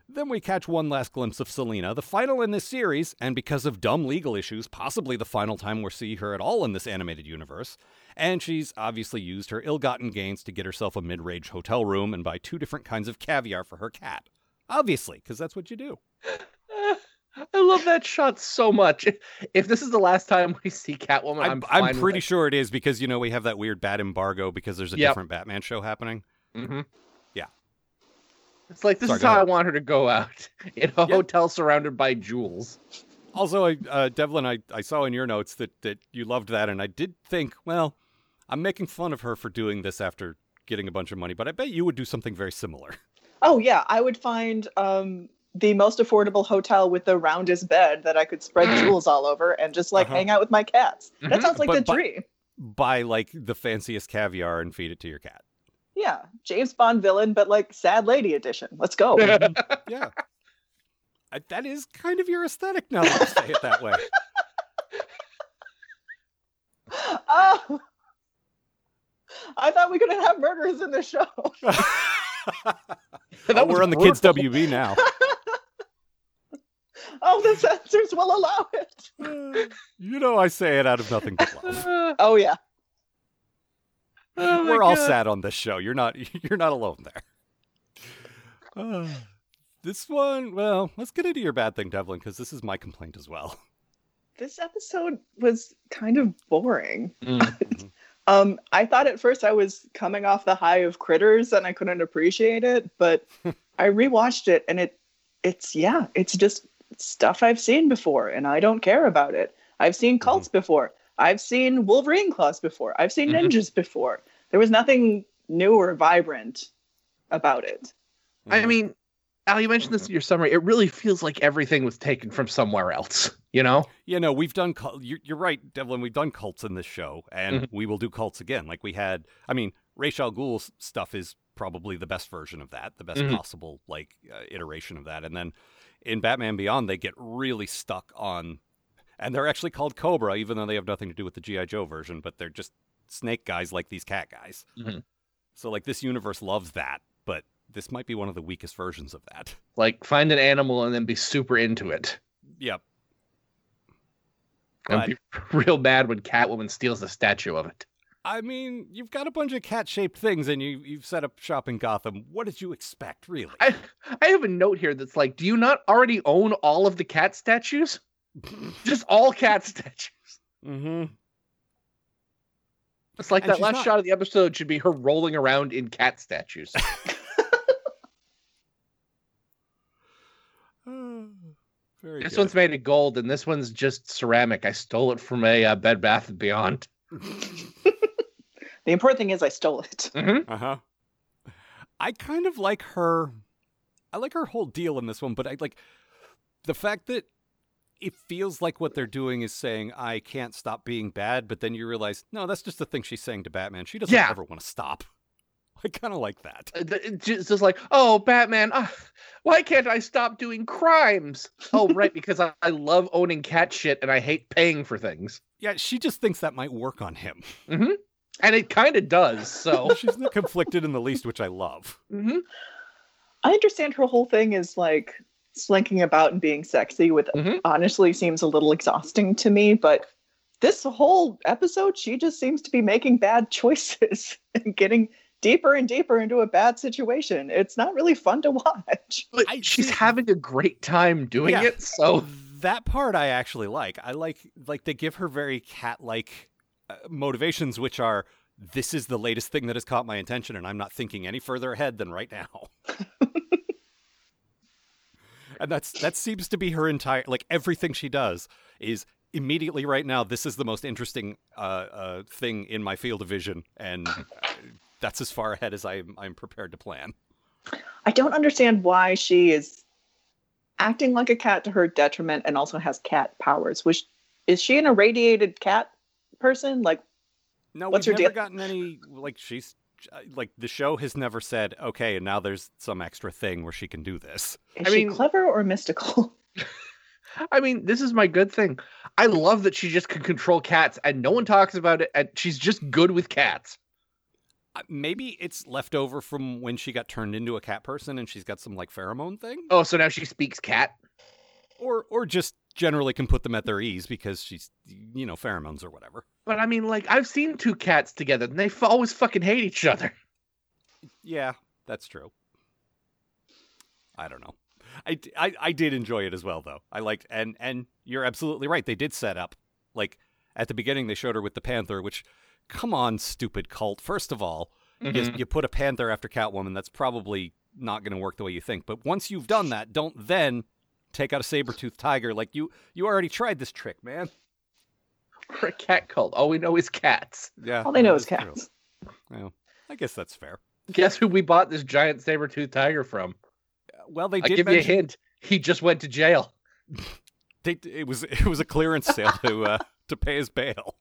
Then we catch one last glimpse of Selina, the final in this series, and because of dumb legal issues, possibly the final time we'll see her at all in this animated universe. And she's obviously used her ill-gotten gains to get herself a mid-range hotel room and buy two different kinds of caviar for her cat. Obviously, because that's what you do. I love that shot so much. If this is the last time we see Catwoman, I'm, I'm fine I'm pretty with it. Sure it is, because, you know, we have that weird bat embargo because there's a yep. different Batman show happening. Mm-hmm. Yeah. It's like, this Sorry, is how ahead. I want her to go out, in a yep. hotel surrounded by jewels. Also, uh, Devlin, I, I saw in your notes that, that you loved that, and I did think, well, I'm making fun of her for doing this after getting a bunch of money, but I bet you would do something very similar. Oh, yeah. I would find... Um... the most affordable hotel with the roundest bed that I could spread jewels all over and just like uh-huh. hang out with my cats. Mm-hmm. That sounds like but, the dream. Buy like the fanciest caviar and feed it to your cat. Yeah. James Bond villain, but like sad lady edition. Let's go. Yeah. I, that is kind of your aesthetic now that I say it that way. Oh, I thought we couldn't have murders in the show. Oh, we're on the brutal. Kids W B now. Oh, the censors will allow it. You know, I say it out of nothing but love. Oh yeah. Oh, we're all God. Sad on this show. You're not. You're not alone there. Uh, this one. Well, let's get into your bad thing, Devlin, because this is my complaint as well. this episode was kind of boring. Mm-hmm. um, I thought at first I was coming off the high of Critters and I couldn't appreciate it, but I rewatched it and it, it's, yeah, it's just stuff I've seen before and I don't care about it. I've seen cults mm-hmm. before. I've seen Wolverine claws before. I've seen mm-hmm. ninjas before. There was nothing new or vibrant about it. I mean, Al, you mentioned this in your summary. It really feels like everything was taken from somewhere else, you know? Yeah, no, we've done... Cult- you're, you're right, Devlin. We've done cults in this show, and mm-hmm. we will do cults again. Like, we had... I mean, Ra's al Ghul's stuff is probably the best version of that, the best mm-hmm. possible, like, uh, iteration of that. And then in Batman Beyond, they get really stuck on... And they're actually called Cobra, even though they have nothing to do with the G I. Joe version, but they're just snake guys like these cat guys. Mm-hmm. So, like, this universe loves that, but this might be one of the weakest versions of that. Like, find an animal and then be super into it. Yep. I'd be real bad when Catwoman steals the statue of it. I mean, you've got a bunch of cat-shaped things, and you, you've set up shop in Gotham. What did you expect, really? I, I have a note here that's like, do you not already own all of the cat statues? Just all cat statues. Mm-hmm. It's like and that last not... shot of the episode should be her rolling around in cat statues. Very this good. One's made of gold, and this one's just ceramic. I stole it from a uh, Bed Bath and Beyond. The important thing is I stole it. Mm-hmm. Uh-huh. I kind of like her. I like her whole deal in this one, but I like the fact that it feels like what they're doing is saying, I can't stop being bad, but then you realize, no, that's just the thing she's saying to Batman. She doesn't yeah. ever want to stop. I kind of like that. It's just like, oh, Batman, uh, why can't I stop doing crimes? Oh, right, because I, I love owning cat shit and I hate paying for things. Yeah, she just thinks that might work on him. Mm-hmm. And it kind of does, so. She's not conflicted in the least, which I love. Mm-hmm. I understand her whole thing is like slinking about and being sexy, which mm-hmm. honestly seems a little exhausting to me, but this whole episode, she just seems to be making bad choices and getting deeper and deeper into a bad situation. It's not really fun to watch. But I, she's having a great time doing yeah, it. So that part I actually like. I like like they give her very cat-like uh, motivations, which are this is the latest thing that has caught my attention, and I'm not thinking any further ahead than right now. And that's that seems to be her entire like everything she does is immediately right now. This is the most interesting uh, uh, thing in my field of vision, and. Uh, That's as far ahead as I'm, I'm prepared to plan. I don't understand why she is acting like a cat to her detriment and also has cat powers. Which is she an irradiated cat person? Like, no, what's we've her never deal? Gotten any. Like she's like the show has never said, okay, and now there's some extra thing where she can do this. Is I she mean, clever or mystical? I mean, this is my good thing. I love that she just can control cats, and no one talks about it. And she's just good with cats. Maybe it's left over from when she got turned into a cat person and she's got some, like, pheromone thing. Oh, so now she speaks cat? Or or just generally can put them at their ease because she's, you know, pheromones or whatever. But, I mean, like, I've seen two cats together and they f- always fucking hate each other. Yeah, that's true. I don't know. I, I, I did enjoy it as well, though. I liked, and, and you're absolutely right. They did set up, like, at the beginning they showed her with the panther, which... Come on, stupid cult. First of all, mm-hmm. you, you put a panther after Catwoman. That's probably not going to work the way you think. But once you've done that, don't then take out a saber-toothed tiger. Like, you you already tried this trick, man. We're a cat cult. All we know is cats. Yeah, all they know is cats. Well, I guess that's fair. Guess who we bought this giant saber-toothed tiger from? Well, they did I'll give mention... you a hint. He just went to jail. they, it was it was a clearance sale to uh, to pay his bail.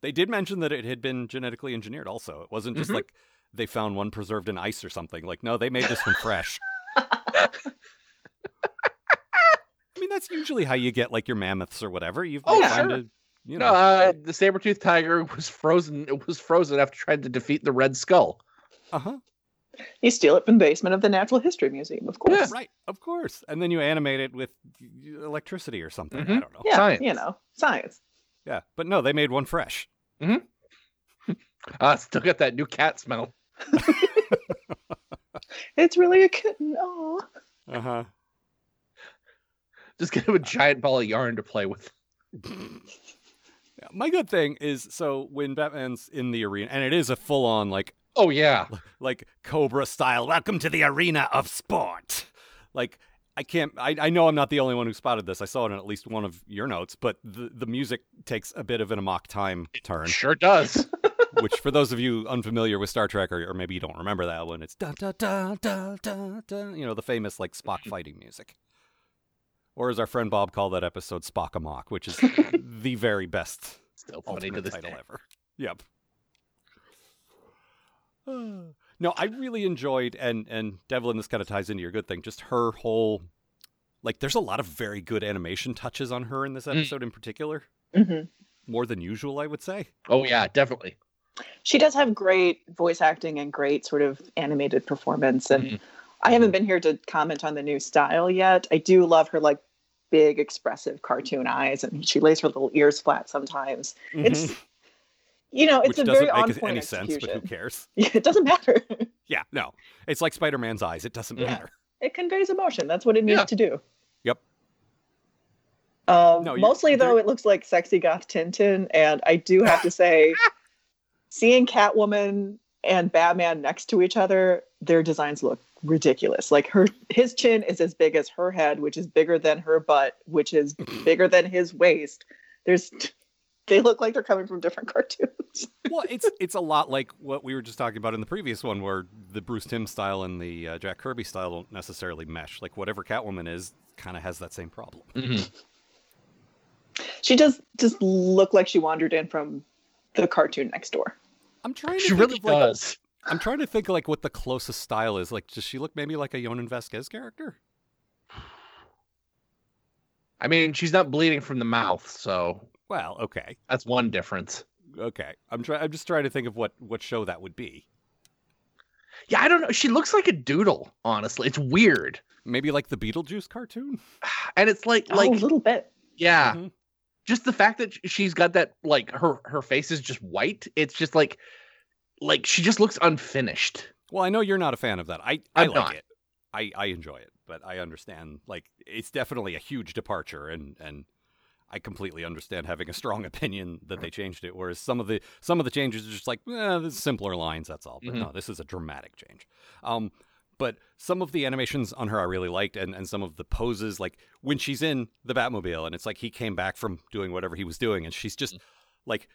They did mention that it had been genetically engineered also. It wasn't just mm-hmm. like they found one preserved in ice or something. Like, no, they made this one fresh. I mean, that's usually how you get, like, your mammoths or whatever. You've oh, sure. A, you know. No, uh, the saber-toothed tiger was frozen. It was frozen after trying to defeat the Red Skull. Uh-huh. You steal it from the basement of the Natural History Museum, of course. Yeah, right, of course. And then you animate it with electricity or something. Mm-hmm. I don't know. Yeah, science. You know, science. Yeah, but no, they made one fresh. Mm-hmm. Uh, still got that new cat smell. It's really a kitten. Aw. Uh-huh. Just give him a giant ball of yarn to play with. My good thing is, so when Batman's in the arena, and it is a full-on, like... Oh, yeah. Like, Cobra-style, welcome to the arena of sport. Like, I can't... I, I know I'm not the only one who spotted this. I saw it in at least one of your notes, but the, the music takes a bit of an Amok Time turn. It sure does. Which, for those of you unfamiliar with Star Trek, or, or maybe you don't remember that one, it's da-da-da-da-da-da, you know, the famous, like, Spock fighting music. Or as our friend Bob called that episode, Spock Amok, which is the very best still funny to this title day. Ever. Yep. No, I really enjoyed, and, and Devlin, this kind of ties into your good thing, just her whole, like, there's a lot of very good animation touches on her in this episode mm. in particular. Mm-hmm. More than usual, I would say. Oh, yeah, definitely. She does have great voice acting and great sort of animated performance, and mm. I haven't been here to comment on the new style yet. I do love her, like, big, expressive cartoon eyes, and she lays her little ears flat sometimes. Mm-hmm. It's, you know, it's Which a very on-point execution. Which doesn't make any sense, but who cares? Yeah, it doesn't matter. Yeah, no. It's like Spider-Man's eyes. It doesn't yeah. matter. It conveys emotion. That's what it needs yeah. to do. Yep. Um, no, mostly, though, it looks like Sexy Goth Tintin, and I do have to say, seeing Catwoman and Batman next to each other, their designs look ridiculous. Like her his chin is as big as her head, which is bigger than her butt, which is bigger than his waist. There's they look like they're coming from different cartoons. Well, it's it's a lot like what we were just talking about in the previous one, where the Bruce Timm style and the uh, Jack Kirby style don't necessarily mesh. Like whatever Catwoman is kind of has that same problem. Mm-hmm. She does just look like she wandered in from the cartoon next door. I'm trying to she think really of, like, does. I'm trying to think, like, what the closest style is. Like, does she look maybe like a Yonan Vasquez character? I mean, she's not bleeding from the mouth, so... Well, okay. That's one difference. Okay. I'm try- I'm just trying to think of what, what show that would be. Yeah, I don't know. She looks like a doodle, honestly. It's weird. Maybe like the Beetlejuice cartoon? And it's like... like oh, a little bit. Yeah. Mm-hmm. Just the fact that she's got that, like, her, her face is just white. It's just like... Like, she just looks unfinished. Well, I know you're not a fan of that. I, I I'm like not. it. I, I enjoy it, but I understand. Like, it's definitely a huge departure, and, and I completely understand having a strong opinion that they changed it, whereas some of the some of the changes are just like, eh, this is simpler lines, that's all. But mm-hmm. no, this is a dramatic change. Um, but some of the animations on her I really liked, and, and some of the poses, like, when she's in the Batmobile, and it's like he came back from doing whatever he was doing, and she's just, mm-hmm. like,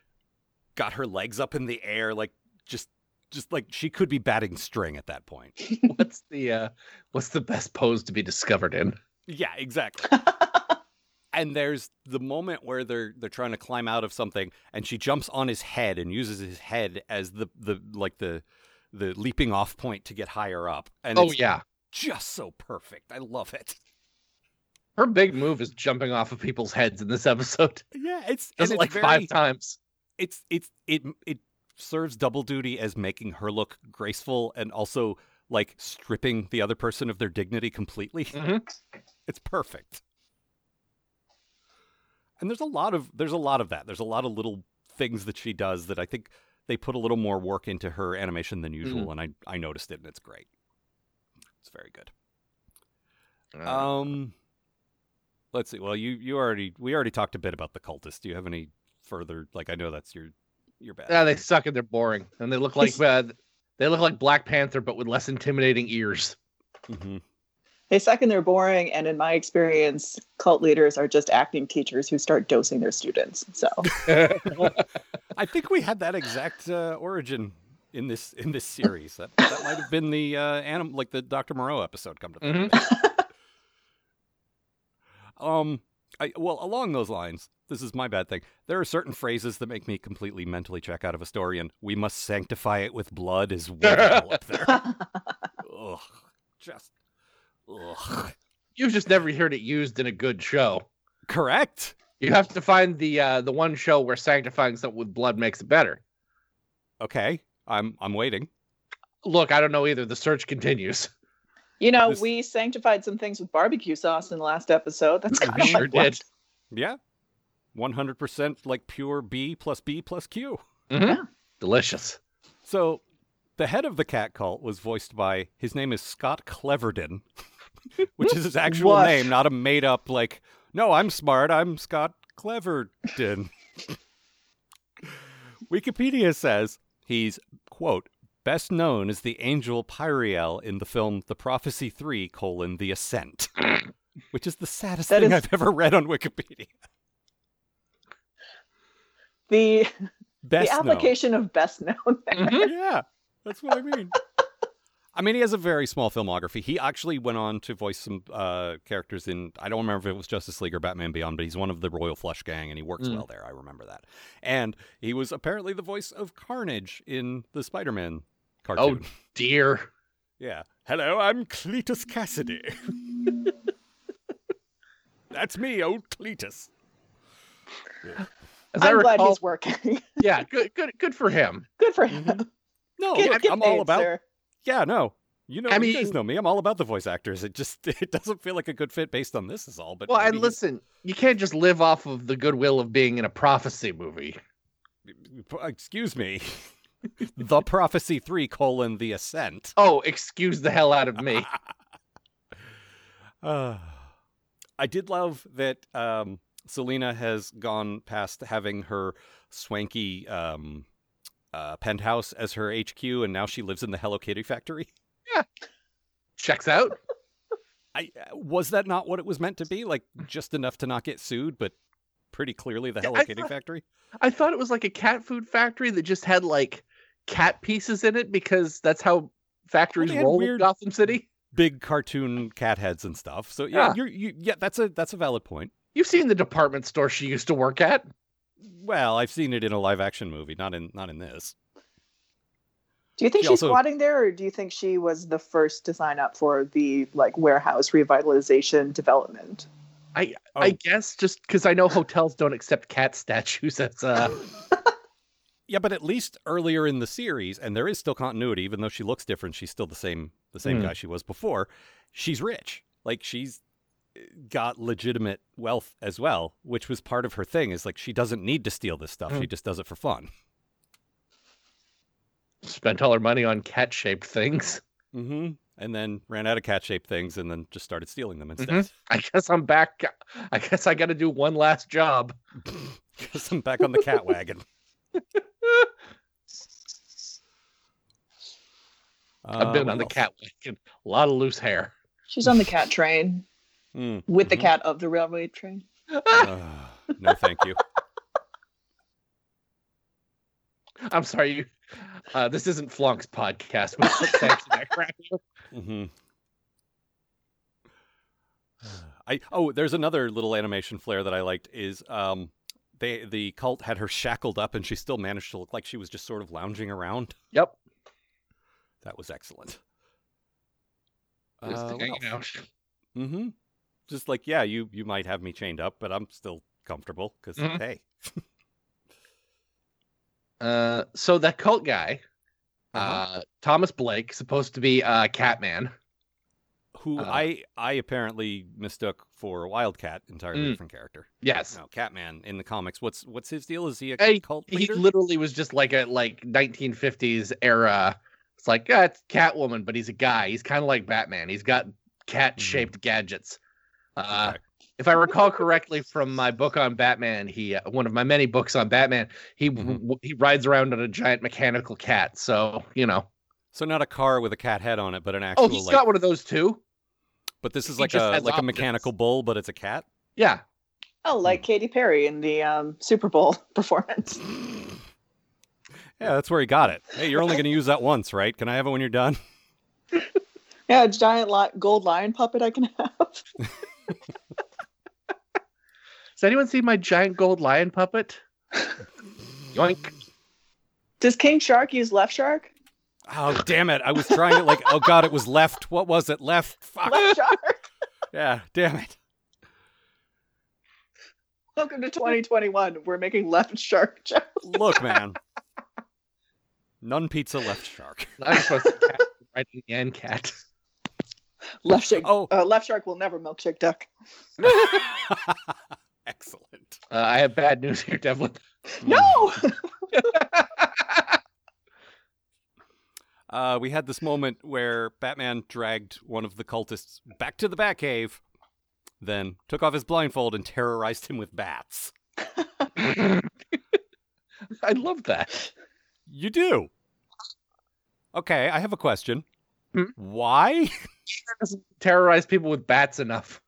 got her legs up in the air, like, Just, just like she could be batting string at that point. What's the, uh, what's the best pose to be discovered in? Yeah, exactly. And there's the moment where they're they're trying to climb out of something, and she jumps on his head and uses his head as the the like the the leaping off point to get higher up. And oh it's yeah, just so perfect. I love it. Her big move is jumping off of people's heads in this episode. Yeah, it's does it like very, five times. It's it's it it. serves double duty as making her look graceful and also like stripping the other person of their dignity completely. Mm-hmm. It's perfect. And there's a lot of, there's a lot of that. There's a lot of little things that she does that I think they put a little more work into her animation than usual. Mm-hmm. And I, I noticed it, and it's great. It's very good. Uh, um, let's see. Well, you, you already, we already talked a bit about the cultists. Do you have any further, like, I know that's your, You're bad. Yeah, they suck and they're boring, and they look like uh, they look like Black Panther, but with less intimidating ears. Mm-hmm. They suck and they're boring, and in my experience, cult leaders are just acting teachers who start dosing their students. So, I think we had that exact uh, origin in this in this series. That that might have been the uh, anim- like the Doctor Moreau episode. Come to think of it. um. I, well, along those lines, this is my bad thing. There are certain phrases that make me completely mentally check out of a story, and "we must sanctify it with blood" is well up there. Ugh, just ugh. You've just never heard it used in a good show. Correct. You have to find the uh, the one show where sanctifying something with blood makes it better. Okay, I'm I'm waiting. Look, I don't know either. The search continues. You know, this... we sanctified some things with barbecue sauce in the last episode. That's kind of sure like did. What? Yeah. one hundred percent like pure B plus B plus Q. Mm-hmm. Yeah. Delicious. So the head of the cat cult was voiced by, his name is Scott Cleverden. which is his actual Lush. name, not a made-up, like, no, I'm smart, I'm Scott Cleverton. Wikipedia says he's, quote, best known as the angel Pyriel in the film The Prophecy three, colon, The Ascent, which is the saddest that thing is... I've ever read on Wikipedia. The, best the application known. of best known there. Mm-hmm. Yeah, that's what I mean. I mean, he has a very small filmography. He actually went on to voice some uh, characters in, I don't remember if it was Justice League or Batman Beyond, but he's one of the Royal Flush Gang, and he works mm. well there. I remember that. And he was apparently the voice of Carnage in the Spider-Man cartoon. Oh, dear. Yeah. Hello, I'm Cletus Cassidy. That's me, old Cletus. Yeah. As I'm recall, glad he's working. yeah, good, good, good for him. Good for him. Mm-hmm. No, get, look, get I'm paid, all about. Sir. Yeah, no, you know, I you mean, guys know me. I'm all about the voice actors. It just it doesn't feel like a good fit based on this is all. But well, maybe... and listen, you can't just live off of the goodwill of being in a Prophecy movie. Excuse me, The Prophecy three: colon, The Ascent. Oh, excuse the hell out of me. uh, I did love that. Um, Selina has gone past having her swanky um, uh, penthouse as her H Q, and now she lives in the Hello Kitty factory. Yeah. Checks out. I Was that not what it was meant to be? Like, just enough to not get sued, but pretty clearly the Hello yeah, Kitty thought, factory? I thought it was like a cat food factory that just had, like, cat pieces in it, because that's how factories well, roll in Gotham City. Big cartoon cat heads and stuff. So, yeah, yeah. You're, you, yeah that's a that's a valid point. You've seen the department store she used to work at. Well, I've seen it in a live action movie, not in not in this. Do you think she she's also... squatting there, or do you think she was the first to sign up for the like warehouse revitalization development? I oh. I guess just because I know hotels don't accept cat statues as uh Yeah, but at least earlier in the series, and there is still continuity, even though she looks different, she's still the same the same mm. guy she was before. She's rich. Like she's got legitimate wealth as well, which was part of her thing, is like she doesn't need to steal this stuff. Mm. She just does it for fun. Spent all her money on cat-shaped things. Mm-hmm. And then ran out of cat-shaped things and then just started stealing them instead. Mm-hmm. I guess I'm back. I guess I got to do one last job. Guess I'm back on the cat wagon. I've been uh, on the else? cat wagon. A lot of loose hair. She's on the cat train. Mm, with mm-hmm. the cat of the railway train. Uh, no, thank you. I'm sorry. You, uh, this isn't Flonk's podcast. mm-hmm. I oh, there's another little animation flair that I liked. Is um, they the cult had her shackled up, and she still managed to look like she was just sort of lounging around. Yep, that was excellent. Just uh, hanging out. Mm-hmm. Just like, yeah, you, you might have me chained up, but I'm still comfortable because, mm-hmm. hey. uh, so that cult guy, uh-huh. uh, Thomas Blake, supposed to be uh, Catman. Who uh, I, I apparently mistook for a Wildcat, entirely mm, different character. Yes. No, Catman in the comics. What's what's his deal? Is he a I, cult leader? He literally was just like a like nineteen fifties era. It's like, yeah, it's Catwoman, but he's a guy. He's kind of like Batman. He's got cat-shaped mm-hmm. gadgets. Uh, okay. If I recall correctly from my book on Batman, he uh, one of my many books on Batman, he mm-hmm. w- he rides around on a giant mechanical cat. So, you know. So not a car with a cat head on it, but an actual... Oh, he's like, got one of those too. But this is he like a like a mechanical bull, but it's a cat? Yeah. Oh, like mm. Katy Perry in the um, Super Bowl performance. Yeah, that's where he got it. Hey, you're only going to use that once, right? Can I have it when you're done? Yeah, a giant li- gold lion puppet I can have. Has anyone seen my giant gold lion puppet? Yoink. Does King Shark use Left Shark? Oh, damn it. I was trying it like, oh, God, it was left. What was it? Left. Fuck. Left Shark. Yeah, damn it. Welcome to twenty twenty-one. We're making Left Shark jokes. Look, man. Non-pizza Left Shark. I'm supposed to cat right in the end, cat. Left Shark. Oh, uh, Left Shark will never milkshake duck. Excellent. Uh, I have bad news here, Devlin. No. uh, we had this moment where Batman dragged one of the cultists back to the Batcave, then took off his blindfold and terrorized him with bats. I love that. You do. Okay, I have a question. Mm-hmm. Why? Terrorize people with bats enough.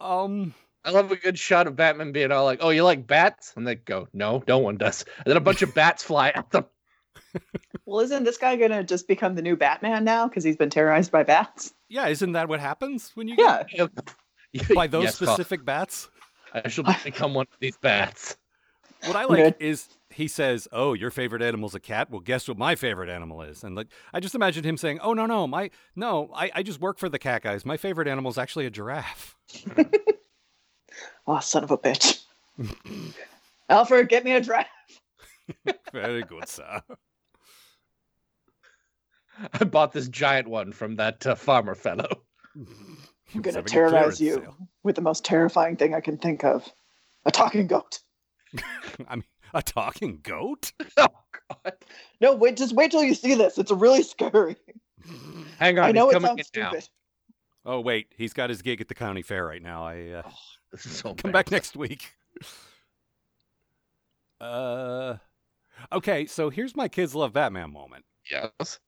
Um, I love a good shot of Batman being all like, "Oh, you like bats?" And they go, "No, no one does." And then a bunch of bats fly at them. Well, isn't this guy going to just become the new Batman now because he's been terrorized by bats? Yeah, isn't that what happens when you yeah. get by those yes, specific Carl. bats? I shall become one of these bats. What I like is he says, "Oh, your favorite animal's a cat. Well, guess what my favorite animal is." And like, I just imagined him saying, "Oh no, no, my no, I, I just work for the cat guys. My favorite animal's actually a giraffe." Oh, son of a bitch! Alfred, get me a giraffe. Very good, sir. I bought this giant one from that uh, farmer fellow. I'm going to terrorize you sale. with the most terrifying thing I can think of: a talking goat. I mean, a talking goat? Oh, God. No, wait, just wait till you see this. It's really scary. Hang on. I know it sounds stupid. Now. Oh, wait. He's got his gig at the county fair right now. I uh, oh, this is so come bad. back next week. Uh, Okay, so here's my Kids Love Batman moment. Yes.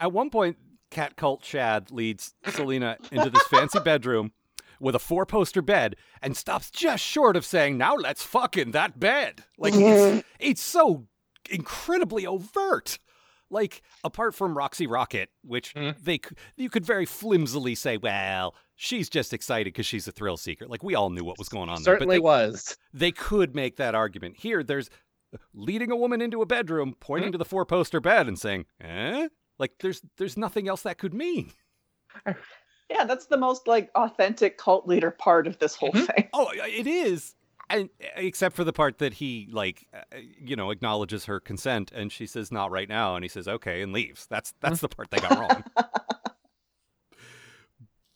At one point, Cat Cult Shad leads Selina into this fancy bedroom with a four-poster bed and stops just short of saying, "Now let's fuck in that bed." Like, it's, it's so incredibly overt. Like, apart from Roxy Rocket, which mm-hmm. they you could very flimsily say, well, she's just excited because she's a thrill seeker. Like, we all knew what was going on there. Certainly but they, was. They could make that argument. Here, there's leading a woman into a bedroom, pointing mm-hmm. to the four-poster bed and saying, eh? Like, there's there's nothing else that could mean. Yeah, that's the most, like, authentic cult leader part of this whole thing. Oh, it is. And, except for the part that he, like, you know, acknowledges her consent, and she says, "Not right now," and he says, "Okay," and leaves. That's that's the part they got wrong.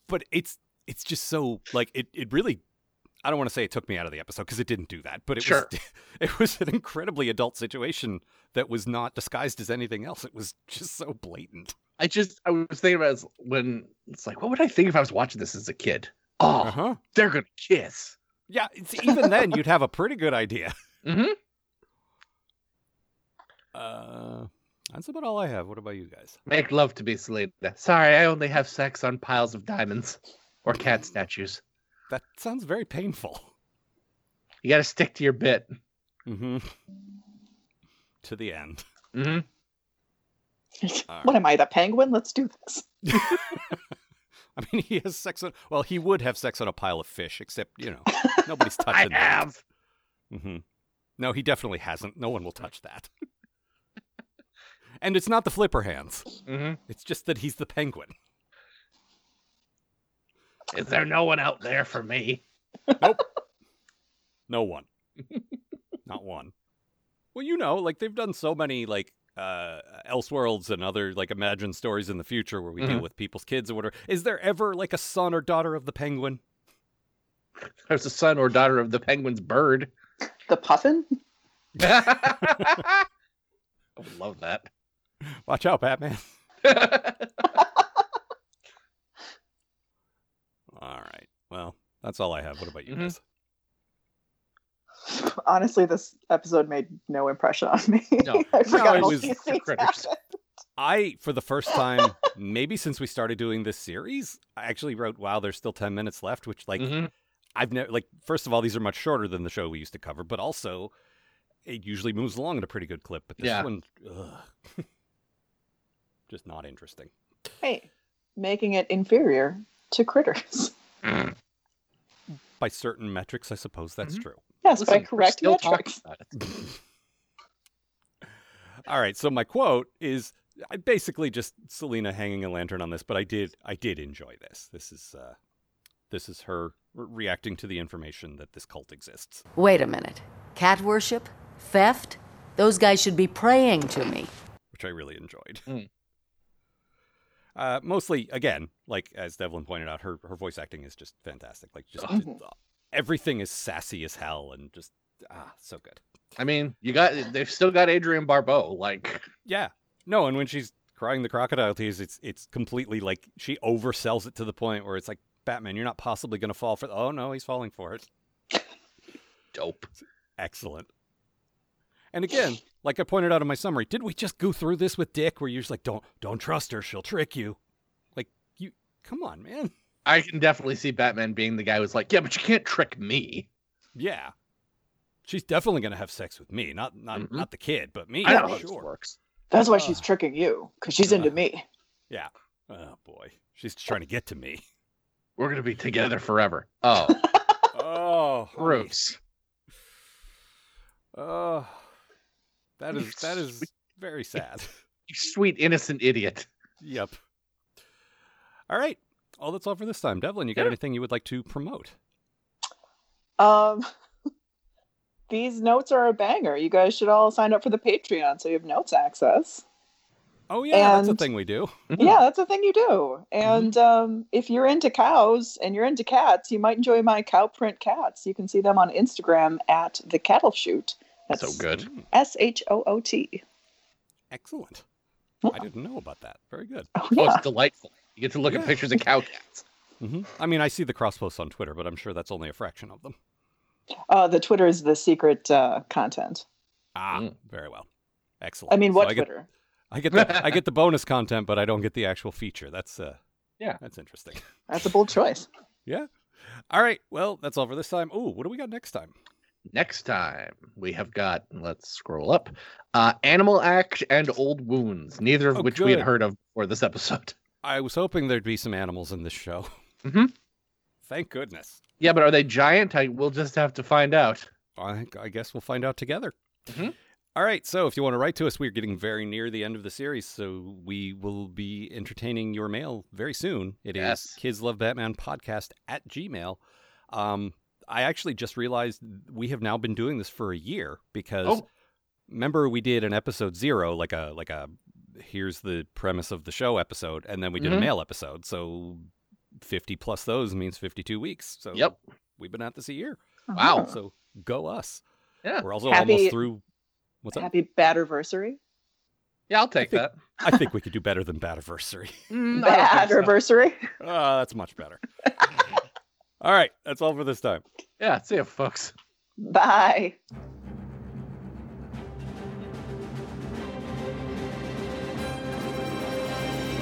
But it's it's just so, like, it, it really, I don't want to say it took me out of the episode, because it didn't do that, but it sure. was it was an incredibly adult situation that was not disguised as anything else. It was just so blatant. I just, I was thinking about it when, it's like, what would I think if I was watching this as a kid? Oh, uh-huh. They're going to kiss. Yeah, it's, even then, you'd have a pretty good idea. Mm-hmm. Uh, that's about all I have. What about you guys? Make love to me, Selena. Sorry, I only have sex on piles of diamonds or cat statues. That sounds very painful. You got to stick to your bit. Mm-hmm. To the end. Mm-hmm. Right. What am I, the penguin? Let's do this. I mean, he has sex on... Well, he would have sex on a pile of fish, except, you know, nobody's touching I have. that. Mm-hmm. No, he definitely hasn't. No one will touch that. And it's not the flipper hands. Mm-hmm. It's just that he's the penguin. Is there no one out there for me? Nope. No one. Not one. Well, you know, like, they've done so many, like, uh Elseworlds and other like imagined stories in the future where we mm-hmm. deal with people's kids or whatever. Is there ever like a son or daughter of the penguin? There's a son or daughter of the penguin's bird. The puffin? I would love that. Watch out, Batman. All right. Well, that's all I have. What about you guys? Mm-hmm. Honestly, this episode made no impression on me. No, I forgot no, it was critters. I, for the first time, maybe since we started doing this series, I actually wrote, "Wow, there's still ten minutes left." Which, like, mm-hmm. I've never like. First of all, these are much shorter than the show we used to cover, but also, it usually moves along at a pretty good clip. But this yeah. one, ugh. Just not interesting. Hey, making it inferior to critters by certain metrics, I suppose that's mm-hmm. true. Yes, Listen, by correct metrics. All right, so my quote is basically just Selina hanging a lantern on this, but I did, I did enjoy this. This is, uh, this is her re- reacting to the information that this cult exists. Wait a minute, cat worship, theft, those guys should be praying to me, which I really enjoyed. Mm. Uh, mostly, again, like as Devlin pointed out, her her voice acting is just fantastic. Like just. Mm-hmm. Everything is sassy as hell and just, ah, so good. I mean, you got, they've still got Adrienne Barbeau, like. Yeah. No, and when she's crying the crocodile tears, it's it's completely like she oversells it to the point where it's like, Batman, you're not possibly going to fall for it. Oh, no, he's falling for it. Dope. Excellent. And again, like I pointed out in my summary, did we just go through this with Dick where you're just like, don't don't trust her, she'll trick you? Like, you, come on, man. I can definitely see Batman being the guy who's like, yeah, but you can't trick me. Yeah. She's definitely going to have sex with me, not not mm-hmm. not the kid, but me. I know how sure. this works. That's why uh, she's tricking you, because she's uh, into me. Yeah. Oh, boy. She's trying to get to me. We're going to be together forever. Oh. Oh. Bruce. Oh. That is that is very sad. You sweet, innocent idiot. Yep. All right. Well, that's all for this time. Devlin, you got yeah. anything you would like to promote? Um, these notes are a banger. You guys should all sign up for the Patreon so you have notes access. Oh, yeah, and that's a thing we do. Yeah, that's a thing you do. And um, if you're into cows and you're into cats, you might enjoy my cow print cats. You can see them on Instagram at The Cattle Shoot. That's so good. S H O O T. Excellent. Yeah. I didn't know about that. Very good. Oh, yeah. Oh, it's delightful. You get to look yeah. at pictures of cow cats. Mm-hmm. I mean, I see the cross posts on Twitter, but I'm sure that's only a fraction of them. Uh, the Twitter is the secret uh, content. Ah, mm. very well. Excellent. I mean, what so I Twitter? Get, I, get the, I get the bonus content, but I don't get the actual feature. That's uh, yeah, that's interesting. That's a bold choice. Yeah. All right. Well, that's all for this time. Ooh, what do we got next time? Next time, we have got, let's scroll up, uh, Animal Act and Old Wounds, neither of oh, which good. we had heard of before this episode. I was hoping there'd be some animals in this show. Mm-hmm. Thank goodness. Yeah, but are they giant? I, we'll just have to find out. I, I guess we'll find out together. Mm-hmm. All right, so if you want to write to us, we're getting very near the end of the series, so we will be entertaining your mail very soon. It yes. is Kids Love Batman Podcast at Gmail. Um, I actually just realized we have now been doing this for a year because oh. remember we did an episode zero, like a like a here's the premise of the show episode, and then we did mm-hmm. a mail episode. So fifty plus those means fifty-two weeks. So yep. we've been at this a year. Wow. So go us. Yeah. We're also happy, almost through. What's up? Happy Batterversary. Yeah, I'll take I think, that. I think we could do better than Batterversary. Mm, Batterversary? So. Oh, that's much better. All right. That's all for this time. Yeah. See you, folks. Bye.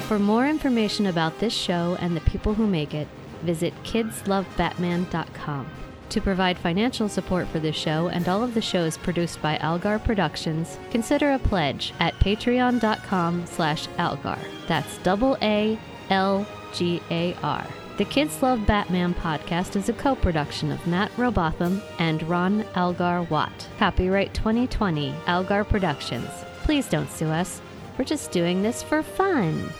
For more information about this show and the people who make it, visit kids love batman dot com. To provide financial support for this show and all of the shows produced by Algar Productions, consider a pledge at patreon.com slash Algar. That's double A L G A R. The Kids Love Batman podcast is a co-production of Matt Robotham and Ron Algar Watt. Copyright twenty twenty, Algar Productions. Please don't sue us. We're just doing this for fun.